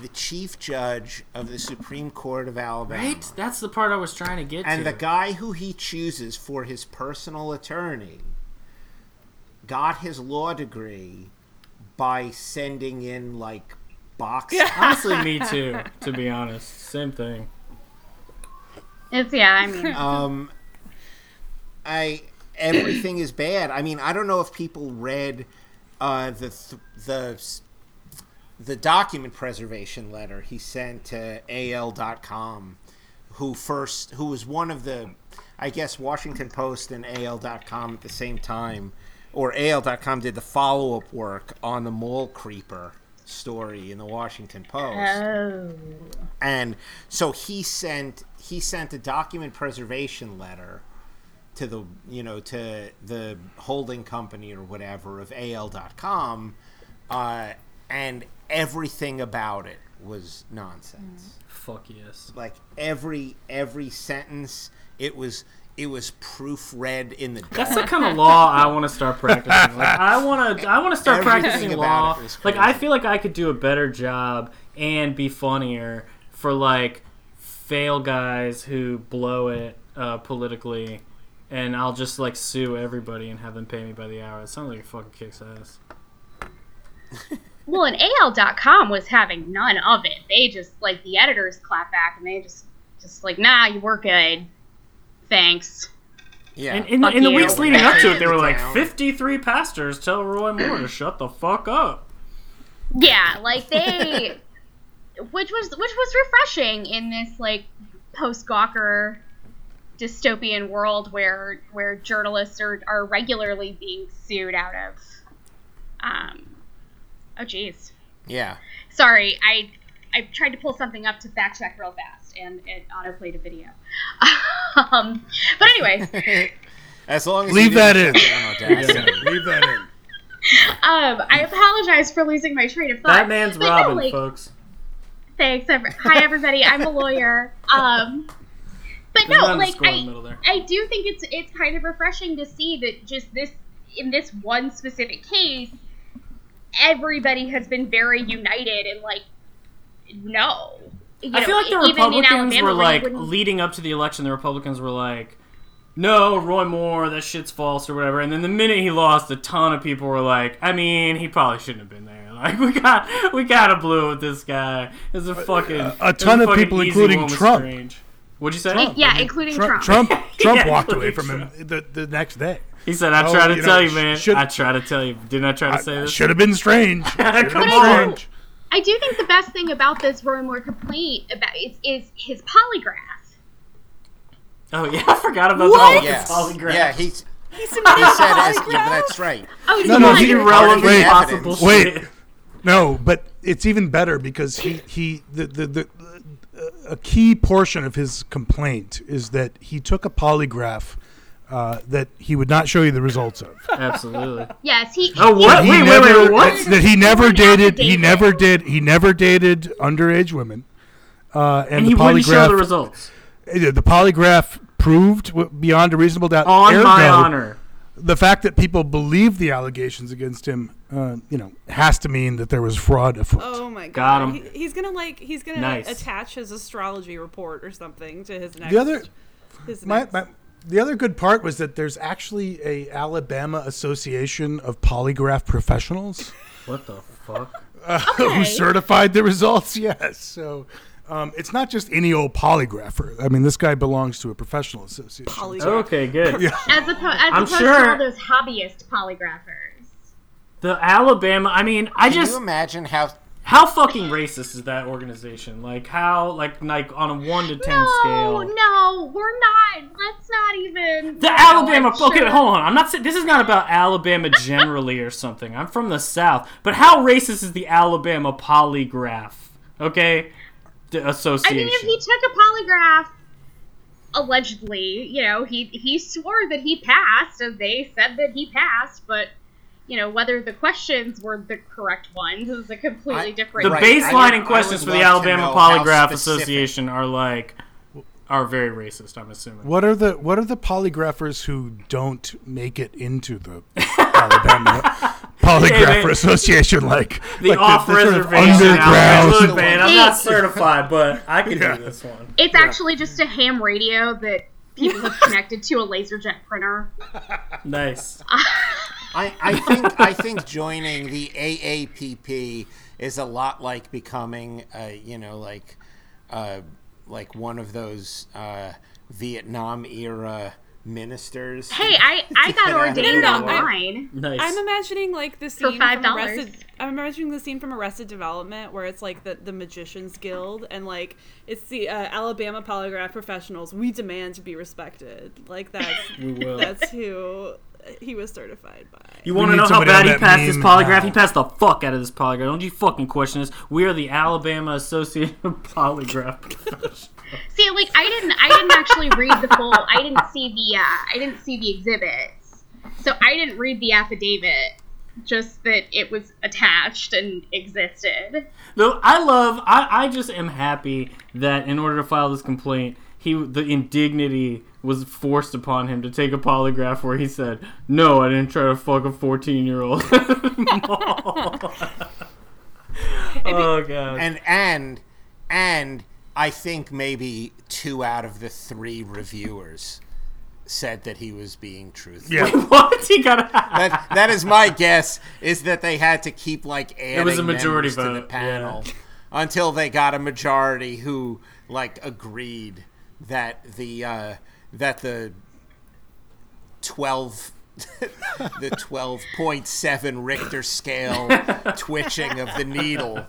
the chief judge of the Supreme Court of Alabama. Right? That's the part I was trying to get to. And the guy who he chooses for his personal attorney got his law degree by sending in, like, boxes. Honestly, me too, to be honest. Same thing. It's, everything is bad. I mean, I don't know if people read the document preservation letter he sent to AL.com, who was one of the, I guess, Washington Post and AL.com at the same time, or AL.com did the follow-up work on the mole creeper story in the Washington Post. Oh. And so he sent a document preservation letter to the, to the holding company or whatever of AL.com, and everything about it was nonsense. Fuck yes. Like every sentence, it was proofread in the dark. That's the kind of law I want to start practicing. Like I want to start practicing law. Like I feel like I could do a better job and be funnier for like fail guys who blow it politically. And I'll just, like, sue everybody and have them pay me by the hour. It sounds like it fucking kicks ass. Well, and AL.com was having none of it. They just, like, the editors clap back and they just like, nah, you were good. Thanks. Yeah. And in the weeks leading up to it, they were like, 53 pastors tell Roy Moore to shut the fuck up. Yeah, like, they... which was refreshing in this, like, post-Gawker dystopian world where journalists are regularly being sued out of. Oh geez. Yeah. Sorry, I tried to pull something up to fact check real fast, and it autoplayed a video. But anyway. As long as leave that in. Leave that in. I apologize for losing my train of thought. That man's Robyn, like, folks. Thanks. Hi everybody. I'm a lawyer. But no, like I do think it's kind of refreshing to see that just this in this one specific case, everybody has been very united and like, no. I feel like the Republicans were like leading up to the election. The Republicans were like, no, Roy Moore, that shit's false or whatever. And then the minute he lost, a ton of people were like, I mean, he probably shouldn't have been there. Like we got a blue with this guy. It's a fucking a ton of people, including Trump. Strange. What'd you say? Including Trump. Trump walked away from him the next day. He said, I tried to tell you, man. I tried to tell you. Didn't I try to say this? Should have been strange. I do think the best thing about this Roy Moore complaint is his polygraph. Oh, yeah. I forgot about the polygraph. Yeah, he said, that's right. Oh, no, he's irrelevant. Wait. No, but it's even better because he a key portion of his complaint is that he took a polygraph that he would not show you the results of. Absolutely. Yes. What? That he never dated. He never dated underage women. And he wouldn't show the results. The polygraph proved beyond a reasonable doubt. On my honor. The fact that people believe the allegations against him, has to mean that there was fraud afoot. Oh my God! Got him. He's gonna attach his astrology report or something to his next. The other good part was that there's actually a Alabama Association of Polygraph Professionals. What the fuck? Who certified the results? Yes. So. It's not just any old polygrapher. I mean, this guy belongs to a professional association. Okay, good. Yeah. As opposed to all those hobbyist polygraphers. The Alabama, I mean, Can you imagine how fucking racist is that organization? Like, how, like on a 1 to 10 scale. No, we're not. Let's not even. The Alabama, hold on. I'm not saying, this is not about Alabama generally or something. I'm from the South. But how racist is the Alabama polygraph? Okay. Association. I mean, if he took a polygraph, allegedly, he swore that he passed, and they said that he passed, but you know, whether the questions were the correct ones is a completely different. The baseline and questions for the Alabama Polygraph Association are very racist, I'm assuming. What are the polygraphers who don't make it into the Alabama Polygrapher Association like? The like off reservation. Sort of look, man, I'm not certified, but I can do this one. It's actually just a ham radio that people have connected to a laser jet printer. Nice. I think joining the AAPP is a lot like becoming like one of those Vietnam era ministers. Hey, I got ordained online. Nice. I'm imagining like the scene from Arrested Development where it's like the Magician's Guild and like it's the Alabama polygraph professionals. We demand to be respected. Like that's who he was certified by. You want to know how bad he passed his polygraph? He passed the fuck out of this polygraph. Don't you fucking question this. We are the Alabama Association of Polygraph Professionals. See, like I didn't actually read the full. I didn't see the exhibits, so I didn't read the affidavit. Just that it was attached and existed. No, I just am happy that in order to file this complaint, the indignity was forced upon him to take a polygraph where he said, "No, I didn't try to fuck a 14-year-old." Oh god. And I think maybe 2 out of the 3 reviewers said that he was being truthful. Yeah. Wait, what? He got that is my guess, is that they had to keep like adding it was a majority vote to the panel until they got a majority who like agreed that the 12 the 12.7 Richter scale twitching of the needle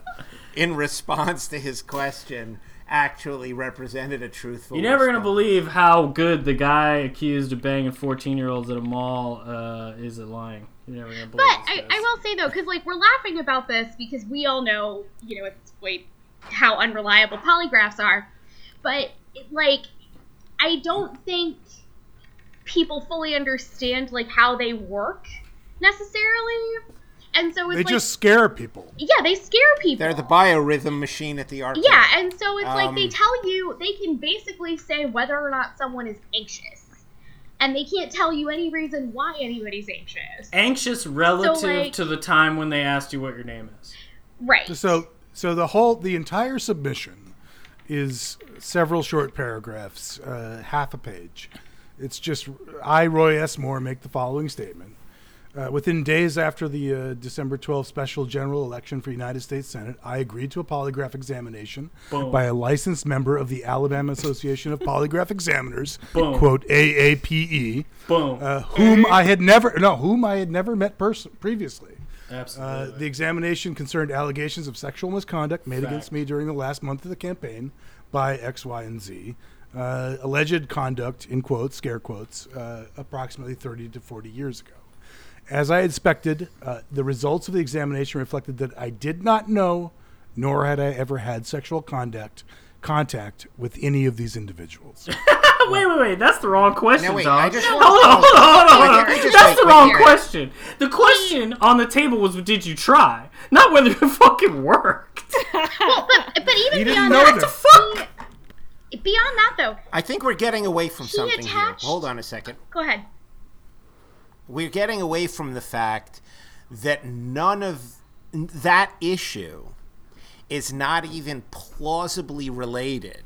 in response to his question actually represented a truthful response. You're never going to believe how good the guy accused of banging 14-year-olds at a mall is at lying. You're never going to believe this. But I will say, though, because like, we're laughing about this because we all know, you know, at this point, how unreliable polygraphs are. But, like, I don't think people fully understand, like, how they work necessarily. And so it's they just scare people. Yeah, they scare people. They're the biorhythm machine at the arcade. Yeah, and so it's like they tell you, they can basically say whether or not someone is anxious. And they can't tell you any reason why anybody's anxious. Anxious relative to the time when they asked you what your name is. Right. So the entire submission is several short paragraphs, half a page. It's just, I, Roy S. Moore, make the following statement. Within days after the December 12th special general election for United States Senate, I agreed to a polygraph examination by a licensed member of the Alabama Association of Polygraph Examiners, quote, AAPE, whom I had never met previously. Absolutely. The examination concerned allegations of sexual misconduct made against me during the last month of the campaign by X, Y, and Z. Alleged conduct, in quotes, scare quotes, approximately 30 to 40 years ago. As I expected, the results of the examination reflected that I did not know, nor had I ever had sexual contact with any of these individuals. Wait. That's the wrong question, Doc. Hold on. That's the wrong question. The question on the table was, did you try? Not whether it fucking worked. Well, but even beyond that, what the fuck? Beyond that, though. I think we're getting away from something here. Hold on a second. Go ahead. We're getting away from the fact that none of that issue is not even plausibly related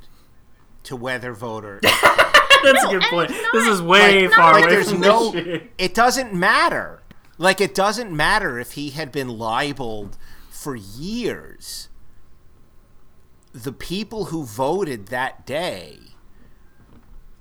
to whether voter. That's a good point. This is way far away from this shit. It doesn't matter. Like, it doesn't matter if he had been libeled for years. The people who voted that day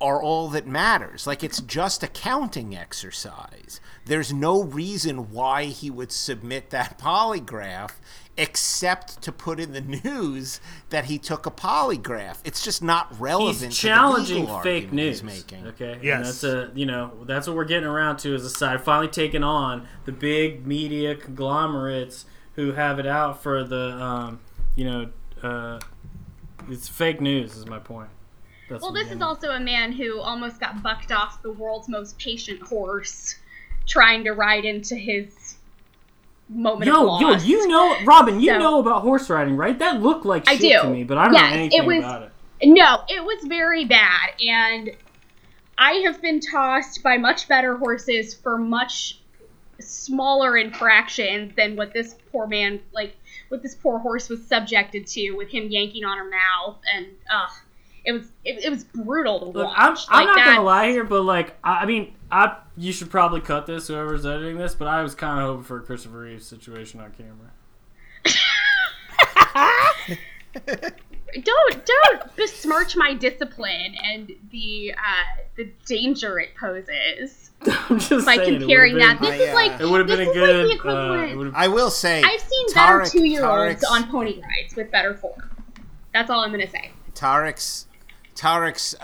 are all that matters. Like, it's just a counting exercise. There's no reason why he would submit that polygraph except to put in the news that he took a polygraph. It's just not relevant. He's challenging to the fake news he's making. Okay. Yes. And that's what we're getting around to as a side, finally taking on the big media conglomerates who have it out for the it's fake news is my point. Well, this is also a man who almost got bucked off the world's most patient horse trying to ride into his moment of loss. Yo, you know, Robyn, you know about horse riding, right? That looked like shit to me, but I don't know anything about it. No, it was very bad, and I have been tossed by much better horses for much smaller infractions than what this poor man, like, what this poor horse was subjected to, with him yanking on her mouth, and, It was brutal to watch. Look, I'm not gonna lie here, but you should probably cut this, whoever's editing this, but I was kind of hoping for a Christopher Reeve situation on camera. Don't besmirch my discipline and the danger it poses. I'm just saying, comparing that, it would have been a good. I will say, I've seen better 2-year-olds on pony rides with better form. That's all I'm gonna say. Tariq's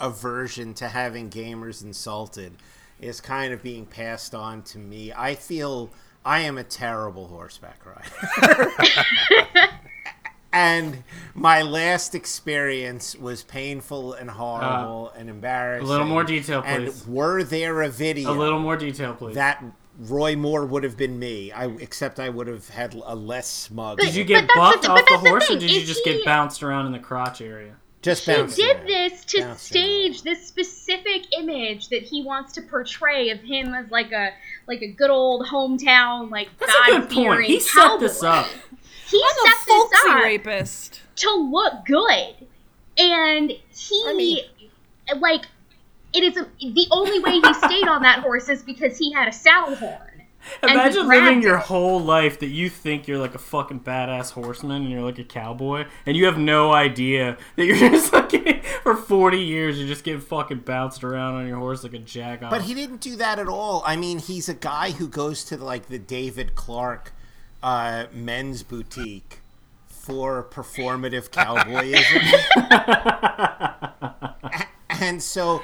aversion to having gamers insulted is kind of being passed on to me. I feel I am a terrible horseback rider. And my last experience was painful and horrible and embarrassing. A little more detail, please. And were there a video? A little more detail, please. That Roy Moore would have been me, except I would have had a less smug. Did you get buffed off the horse, or did you just get bounced around in the crotch area? Just bounced around. He did this to stage this specific image that he wants to portray of him as like a good old hometown, like, God-fearing cowboy. He set this up. He set this up rapist to look good, and he It is the only way he stayed on that horse is because he had a saddle horn. Imagine living your whole life that you think you're like a fucking badass horseman and you're like a cowboy, and you have no idea that you're just like for 40 years you're just getting fucking bounced around on your horse like a jackass. But he didn't do that at all. I mean, he's a guy who goes to the David Clark men's boutique for performative cowboyism. And so,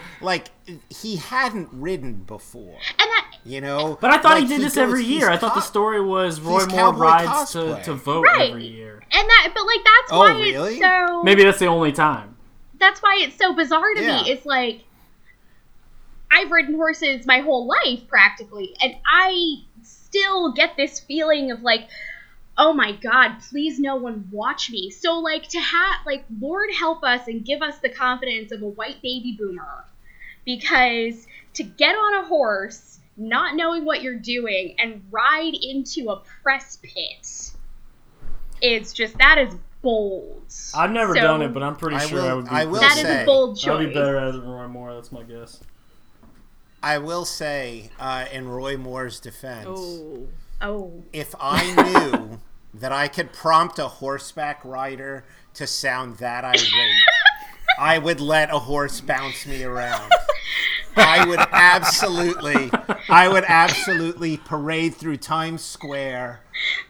he hadn't ridden before, But I thought he did this every year. I thought the story was Roy Moore rides to vote every year. And that's why it's so... Maybe that's the only time. That's why it's so bizarre to me. It's I've ridden horses my whole life, practically, and I still get this feeling of, oh my God, please no one watch me. So to have, Lord help us and give us the confidence of a white baby boomer, because to get on a horse, not knowing what you're doing, and ride into a press pit, that is bold. I've never done it, but I'm pretty sure I would be. That is a bold choice. I'll be better at it than Roy Moore, that's my guess. I will say, in Roy Moore's defense, if I knew that I could prompt a horseback rider to sound that irate, I would let a horse bounce me around. I would absolutely parade through Times Square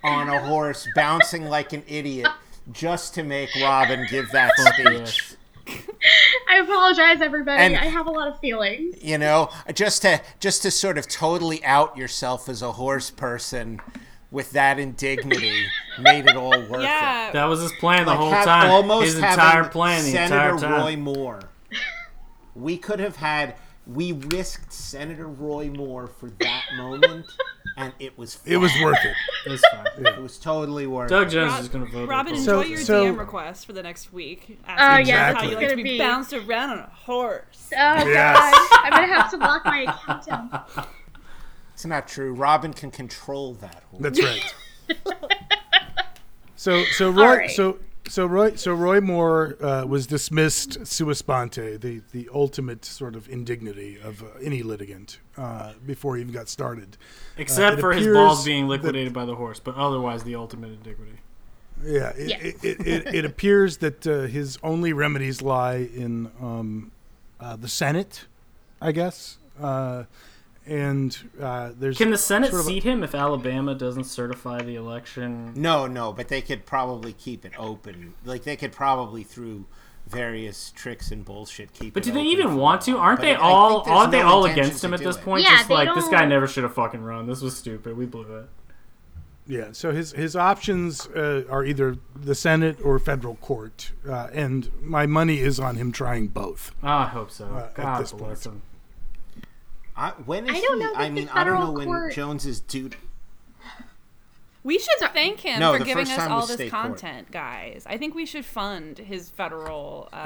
on a horse, bouncing like an idiot, just to make Robyn give that speech. I apologize, everybody. I have a lot of feelings. Just to sort of totally out yourself as a horse person with that indignity made it all worth it. That was his plan the whole time. Almost his entire plan, Senator Roy Moore. We risked Senator Roy Moore for that moment, and it was fine. It was worth it. It was fine. Yeah. It was totally worth it. Doug Jones is going to vote. Robyn, enjoy your DM request for the next week. How you like to be bounced around on a horse. Oh, yes. God. I'm going to have to lock my account down. It's not true. Robyn can control that horse. That's right. Roy Moore was dismissed sua sponte, the ultimate sort of indignity of any litigant before he even got started. Except for his balls being liquidated by the horse, but otherwise the ultimate indignity. Yeah, it appears that his only remedies lie in the Senate, I guess. Can the Senate seat him if Alabama doesn't certify the election? No, but they could probably keep it open. They could probably, through various tricks and bullshit, keep it open. But do they even want to? Aren't they all against him at this point? Yeah, just this guy never should have fucking run. This was stupid. We blew it. Yeah, so his options are either the Senate or federal court, and my money is on him trying both. Oh, I hope so. God bless him. I don't know when Jones is due. We should thank him for giving us all this content, guys. I think we should fund his federal. Oh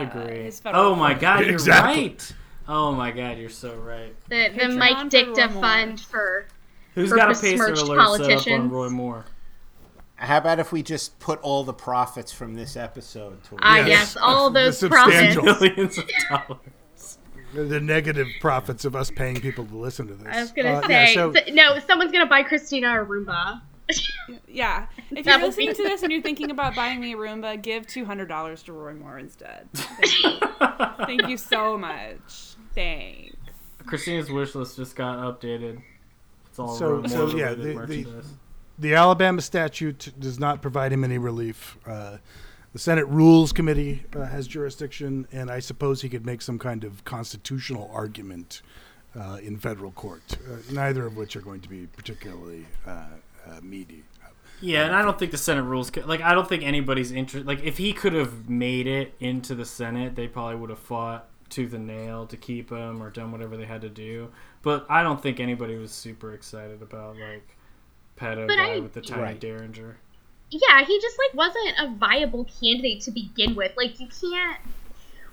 my God, you're right. Oh my God, you're so right. The Mike Dicta fund for who's got a pacer alert set up on Roy Moore. How about if we just put all the profits from this episode towards yes, all those profits. Millions of dollars. The negative profits of us paying people to listen to this. I was going to say, no, someone's going to buy Christina a Roomba. Yeah. If you're listening to this and you're thinking about buying me a Roomba, give $200 to Roy Moore instead. Thank you. Thank you so much. Thanks. Christina's wish list just got updated. It's all the Alabama statute does not provide him any relief. The Senate Rules Committee has jurisdiction, and I suppose he could make some kind of constitutional argument in federal court, neither of which are going to be particularly meaty. Yeah, and I don't think the Senate Rules... I don't think anybody's interested... if he could have made it into the Senate, they probably would have fought tooth and nail to keep him or done whatever they had to do. But I don't think anybody was super excited about, pedo guy with the tiny Derringer. Yeah, he just, wasn't a viable candidate to begin with. You can't...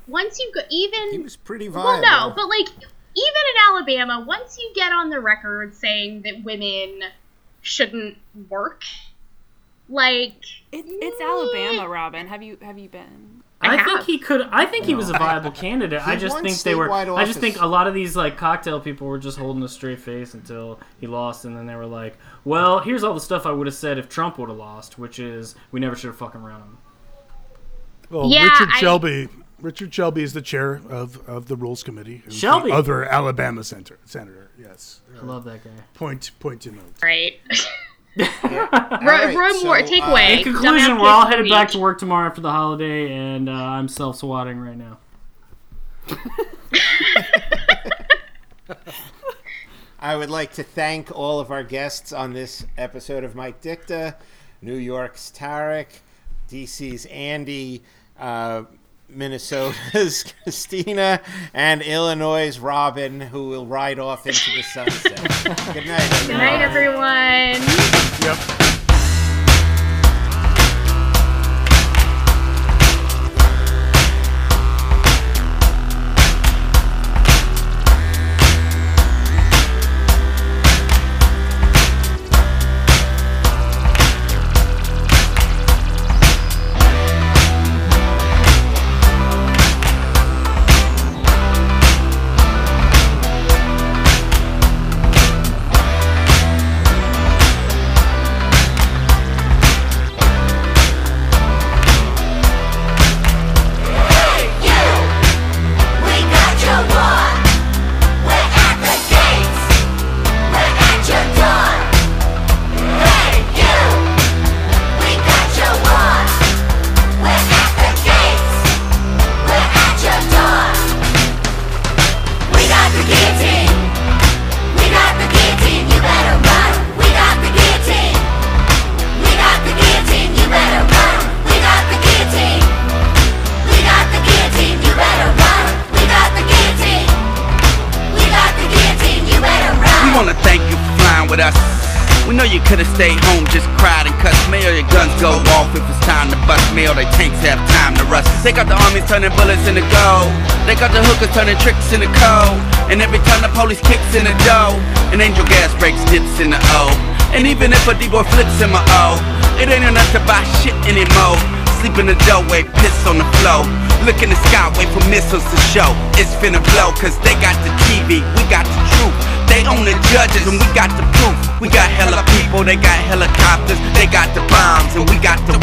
Once you go... Even... He was pretty viable. Well, no, but, even in Alabama, once you get on the record saying that women shouldn't work, It's Alabama, Robyn. Have you been... I think he could. I think he was a viable candidate. I just think they were. I just think a lot of these cocktail people were just holding a straight face until he lost, and then they were like, "Well, here's all the stuff I would have said if Trump would have lost, which is we never should have fucking run him." Well, yeah, Richard Shelby. Richard Shelby is the chair of the Rules Committee. Shelby, the other Alabama senator. Yes, I love that guy. Point to note. Right. Roy Moore, takeaway. In conclusion, we're all headed back to work tomorrow after the holiday, and I'm self-swatting right now. I would like to thank all of our guests on this episode of Mike Dicta, New York's Tariq, DC's Andy, Minnesota's Christina, and Illinois' Robyn, who will ride off into the sunset. Good night, everyone. Good night, everyone. Yep. Turning tricks in the cold, and every time the police kicks in the dough, an angel gas breaks dips in the O. And even if a D-boy flips in my O, it ain't enough to buy shit anymore. Sleep in the doorway, piss on the floor. Look in the sky, wait for missiles to show. It's finna blow, cause they got the TV, we got the truth. They own the judges, and we got the proof. We got hella people, they got helicopters, they got the bombs, and we got the